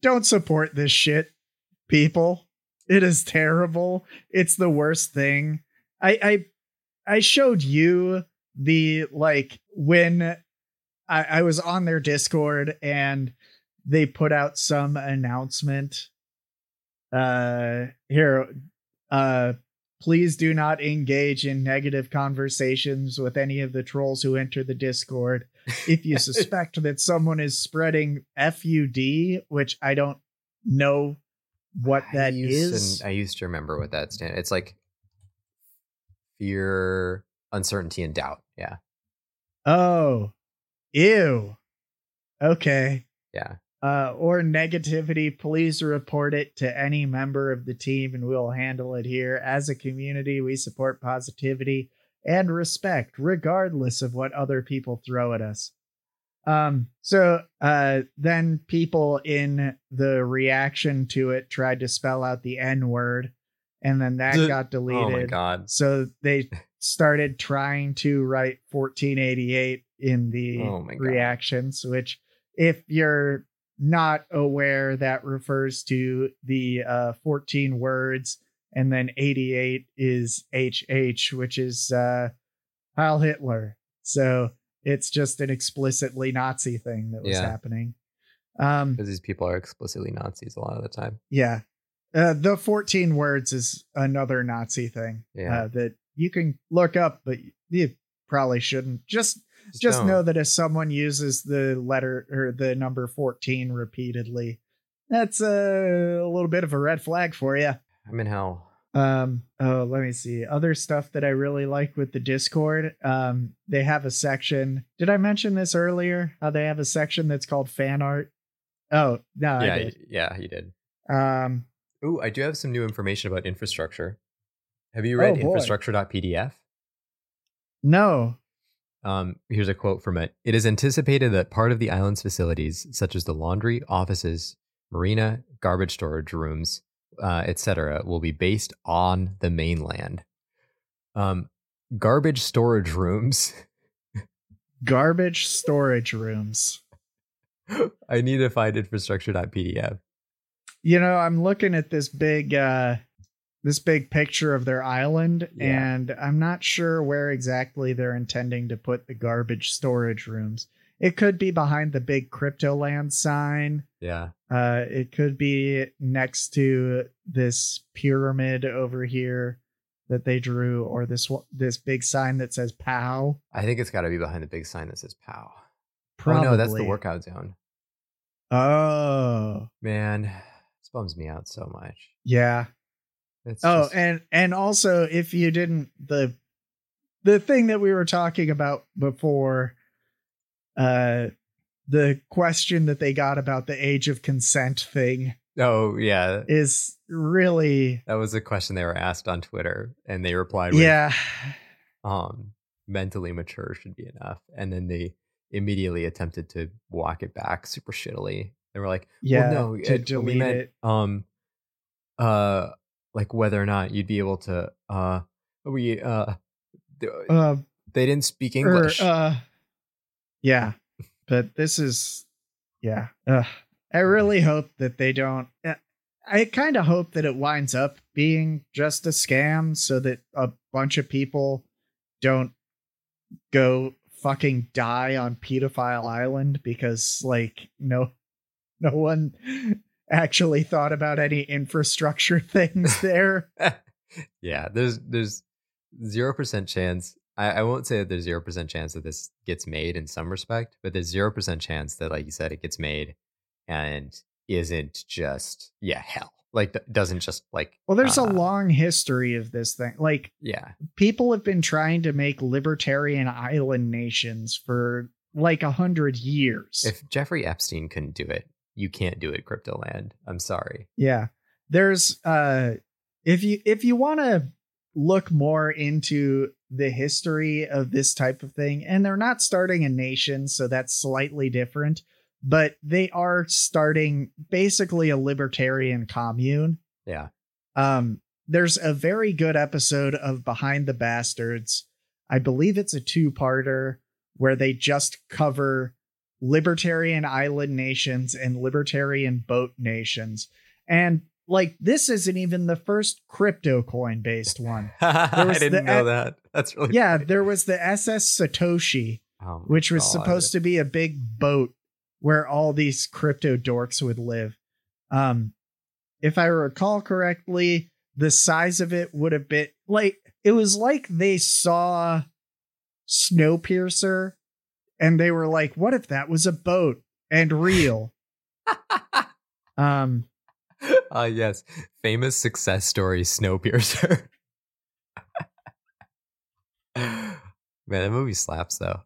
Don't support this shit, people. It is terrible. It's the worst thing. I showed you the like when I was on their Discord and they put out some announcement. Please do not engage in negative conversations with any of the trolls who enter the Discord. If you suspect that someone is spreading FUD, which I don't know what that is. I used to remember what that stands. It's like fear, uncertainty, and doubt. Yeah. Oh, ew. Okay. Yeah. Or negativity, please report it to any member of the team and we'll handle it here. As a community, we support positivity and respect, regardless of what other people throw at us. So then people in the reaction to it tried to spell out the N-word, and then that got deleted. Oh my God. So they started trying to write 1488 in the reactions, which, if you're not aware, that refers to the 14 words, and then 88 is HH, which is Heil Hitler. So it's just an explicitly Nazi thing that was happening. Because these people are explicitly Nazis a lot of the time. Yeah. The 14 words is another Nazi thing that you can look up, but you probably shouldn't. Just know that if someone uses the letter or the number 14 repeatedly, that's a little bit of a red flag for you. I'm in hell. Let me see. Other stuff that I really like with the Discord. They have a section. Did I mention this earlier? How they have a section that's called fan art. Oh, no. Yeah, I did. Yeah, you did. I do have some new information about infrastructure. Have you read infrastructure.pdf? No. Here's a quote from it. It is anticipated that part of the island's facilities, such as the laundry, offices, marina, garbage storage rooms, etc., will be based on the mainland. Garbage storage rooms. Garbage storage rooms. I need to find infrastructure.pdf. I'm looking at this big this big picture of their island, and I'm not sure where exactly they're intending to put the garbage storage rooms. It could be behind the big Cryptoland sign. Yeah. It could be next to this pyramid over here that they drew, or this big sign that says POW. I think it's got to be behind the big sign that says POW. Probably. Oh, no, that's the workout zone. Oh. Man, this bums me out so much. Yeah. It's and also, if you didn't, the thing that we were talking about before, the question that they got about the age of consent thing. Oh, yeah. Is really. That was a question they were asked on Twitter, and they replied with, mentally mature should be enough. And then they immediately attempted to walk it back super shittily. They were like, well, no, we meant it. Like whether or not you'd be able to, they didn't speak English. Yeah, but this is, I really hope that they don't. I kind of hope that it winds up being just a scam so that a bunch of people don't go fucking die on Pedophile Island, because like no one actually thought about any infrastructure things there. Yeah, there's 0% chance. I won't say that there's 0% chance that this gets made in some respect, but there's 0% chance that, like you said, it gets made and isn't just, hell. Like, doesn't just, like... Well, there's a long history of this thing. Like, people have been trying to make libertarian island nations for, like, 100 years. If Jeffrey Epstein couldn't do it, you can't do it, Cryptoland. I'm sorry. Yeah. There's... If you want to look more into the history of this type of thing, and they're not starting a nation, so that's slightly different, but they are starting basically a libertarian commune. Yeah. There's a very good episode of Behind the Bastards. I believe it's a 2-parter where they just cover libertarian island nations and libertarian boat nations. And like, this isn't even the first crypto coin based one. I didn't know that. That's really funny. There was the SS Satoshi, which was supposed to be a big boat where all these crypto dorks would live. If I recall correctly, the size of it would have been like, it was like they saw Snowpiercer and they were like, what if that was a boat and real? Yes, famous success story, Snowpiercer. Man, that movie slaps, though.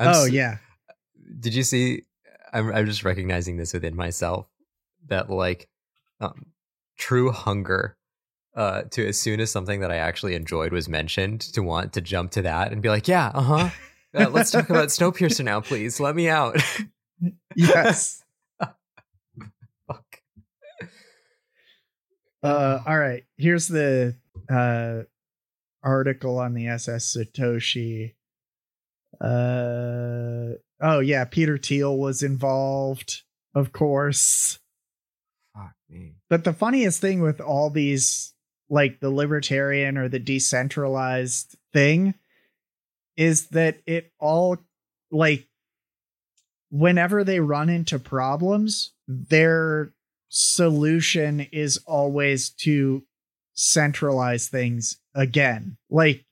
Did you see? I'm just recognizing this within myself that, like, true hunger to, as soon as something that I actually enjoyed was mentioned, to want to jump to that and be like, let's talk about Snowpiercer now, please. Let me out. Yes. Fuck. All right, here's the article on the SS Satoshi. Peter Thiel was involved, of course. Fuck me. But the funniest thing with all these, like the libertarian or the decentralized thing, is that it all, like, whenever they run into problems, they're solution is always to centralize things again. Like,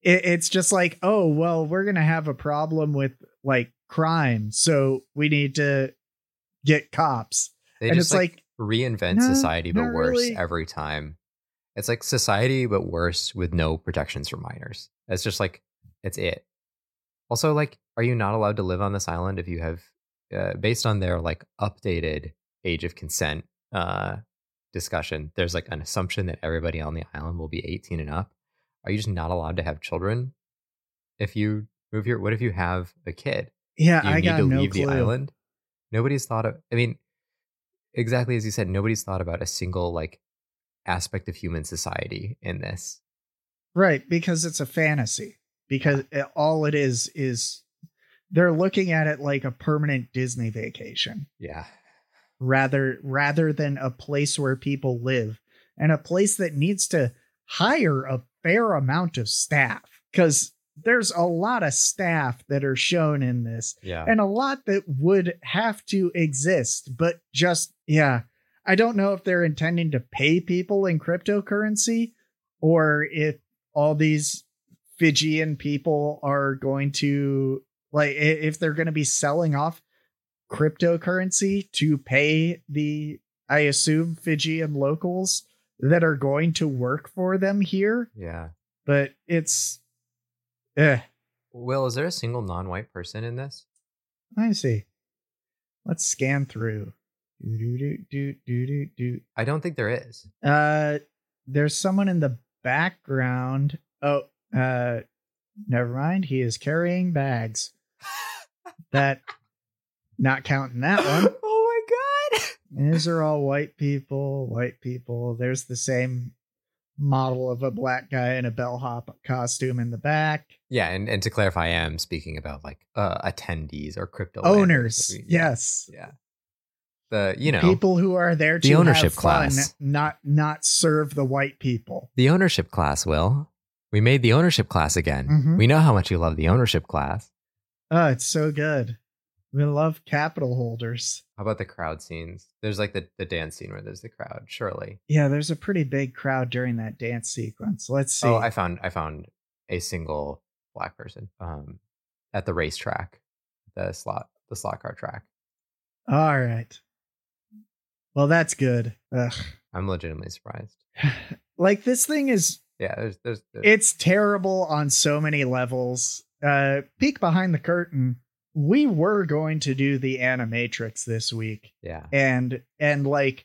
it's just like, oh, well, we're gonna have a problem with, like, crime, so we need to get cops. They and just, it's like reinvent society, but worse really. Every time. It's like society, but worse, with no protections for minors. It's just like, it's it. Also, like, are you not allowed to live on this island if you have? Based on their, like, updated age of consent discussion, there's, like, an assumption that everybody on the island will be 18 and up. Are you just not allowed to have children if you move here? What if you have a kid? Yeah, I got no clue. Do you need to leave the island? Nobody's thought of. I mean, exactly as you said, nobody's thought about a single, like, aspect of human society in this. Right, because it's a fantasy. Because all it is. They're looking at it like a permanent Disney vacation. Yeah. Rather than a place where people live. and a place that needs to hire a fair amount of staff, because there's a lot of staff that are shown in this, and a lot that would have to exist, but just, I don't know if they're intending to pay people in cryptocurrency or if all these Fijian people are going to, like, if they're going to be selling off cryptocurrency to pay the, I assume, Fijian locals that are going to work for them here. Yeah. But it's... Will, is there a single non-white person in this? I see. Let's scan through. I don't think there is. There's someone in the background. Oh, never mind. He is carrying bags. That, not counting that one. Oh my God. These are all white people. White people. There's the same model of a black guy in a bellhop costume in the back. Yeah, and to clarify, I am speaking about like attendees or crypto owners. Yes. Yeah. The, you know, people who are there to the ownership have fun, class, not serve the white people. The ownership class, Will. We made the ownership class again. Mm-hmm. We know how much you love the ownership class. Oh, it's so good. We love capital holders. How about the crowd scenes? There's like the dance scene where there's the crowd, surely. Yeah, there's a pretty big crowd during that dance sequence. Let's see. Oh, I found a single black person at the racetrack, the slot car track. All right. Well, that's good. Ugh. I'm legitimately surprised. Like, this thing is... Yeah, there's... It's terrible on so many levels. Peek behind the curtain. We were going to do the Animatrix this week. Yeah. And like,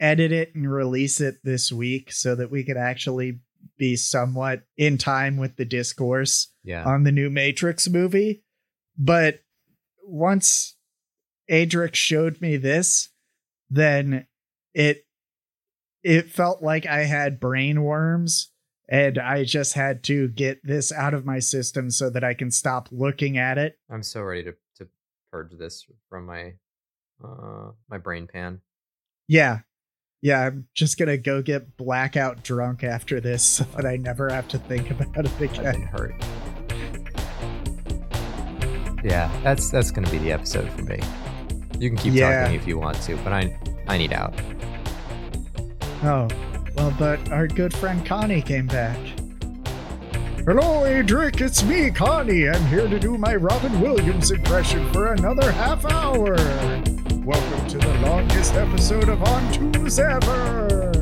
edit it and release it this week so that we could actually be somewhat in time with the discourse on the new Matrix movie. But once Adric showed me this, then it felt like I had brain worms. And I just had to get this out of my system so that I can stop looking at it. I'm so ready to purge this from my my brain pan. Yeah. Yeah, I'm just going to go get blackout drunk after this so that I never have to think about it again. That didn't hurt. Yeah, that's going to be the episode for me. You can keep talking if you want to, but I need out. Oh, well, but our good friend Connie came back. Hello, Adric, it's me, Connie. I'm here to do my Robin Williams impression for another half hour. Welcome to the longest episode of On Twos Ever.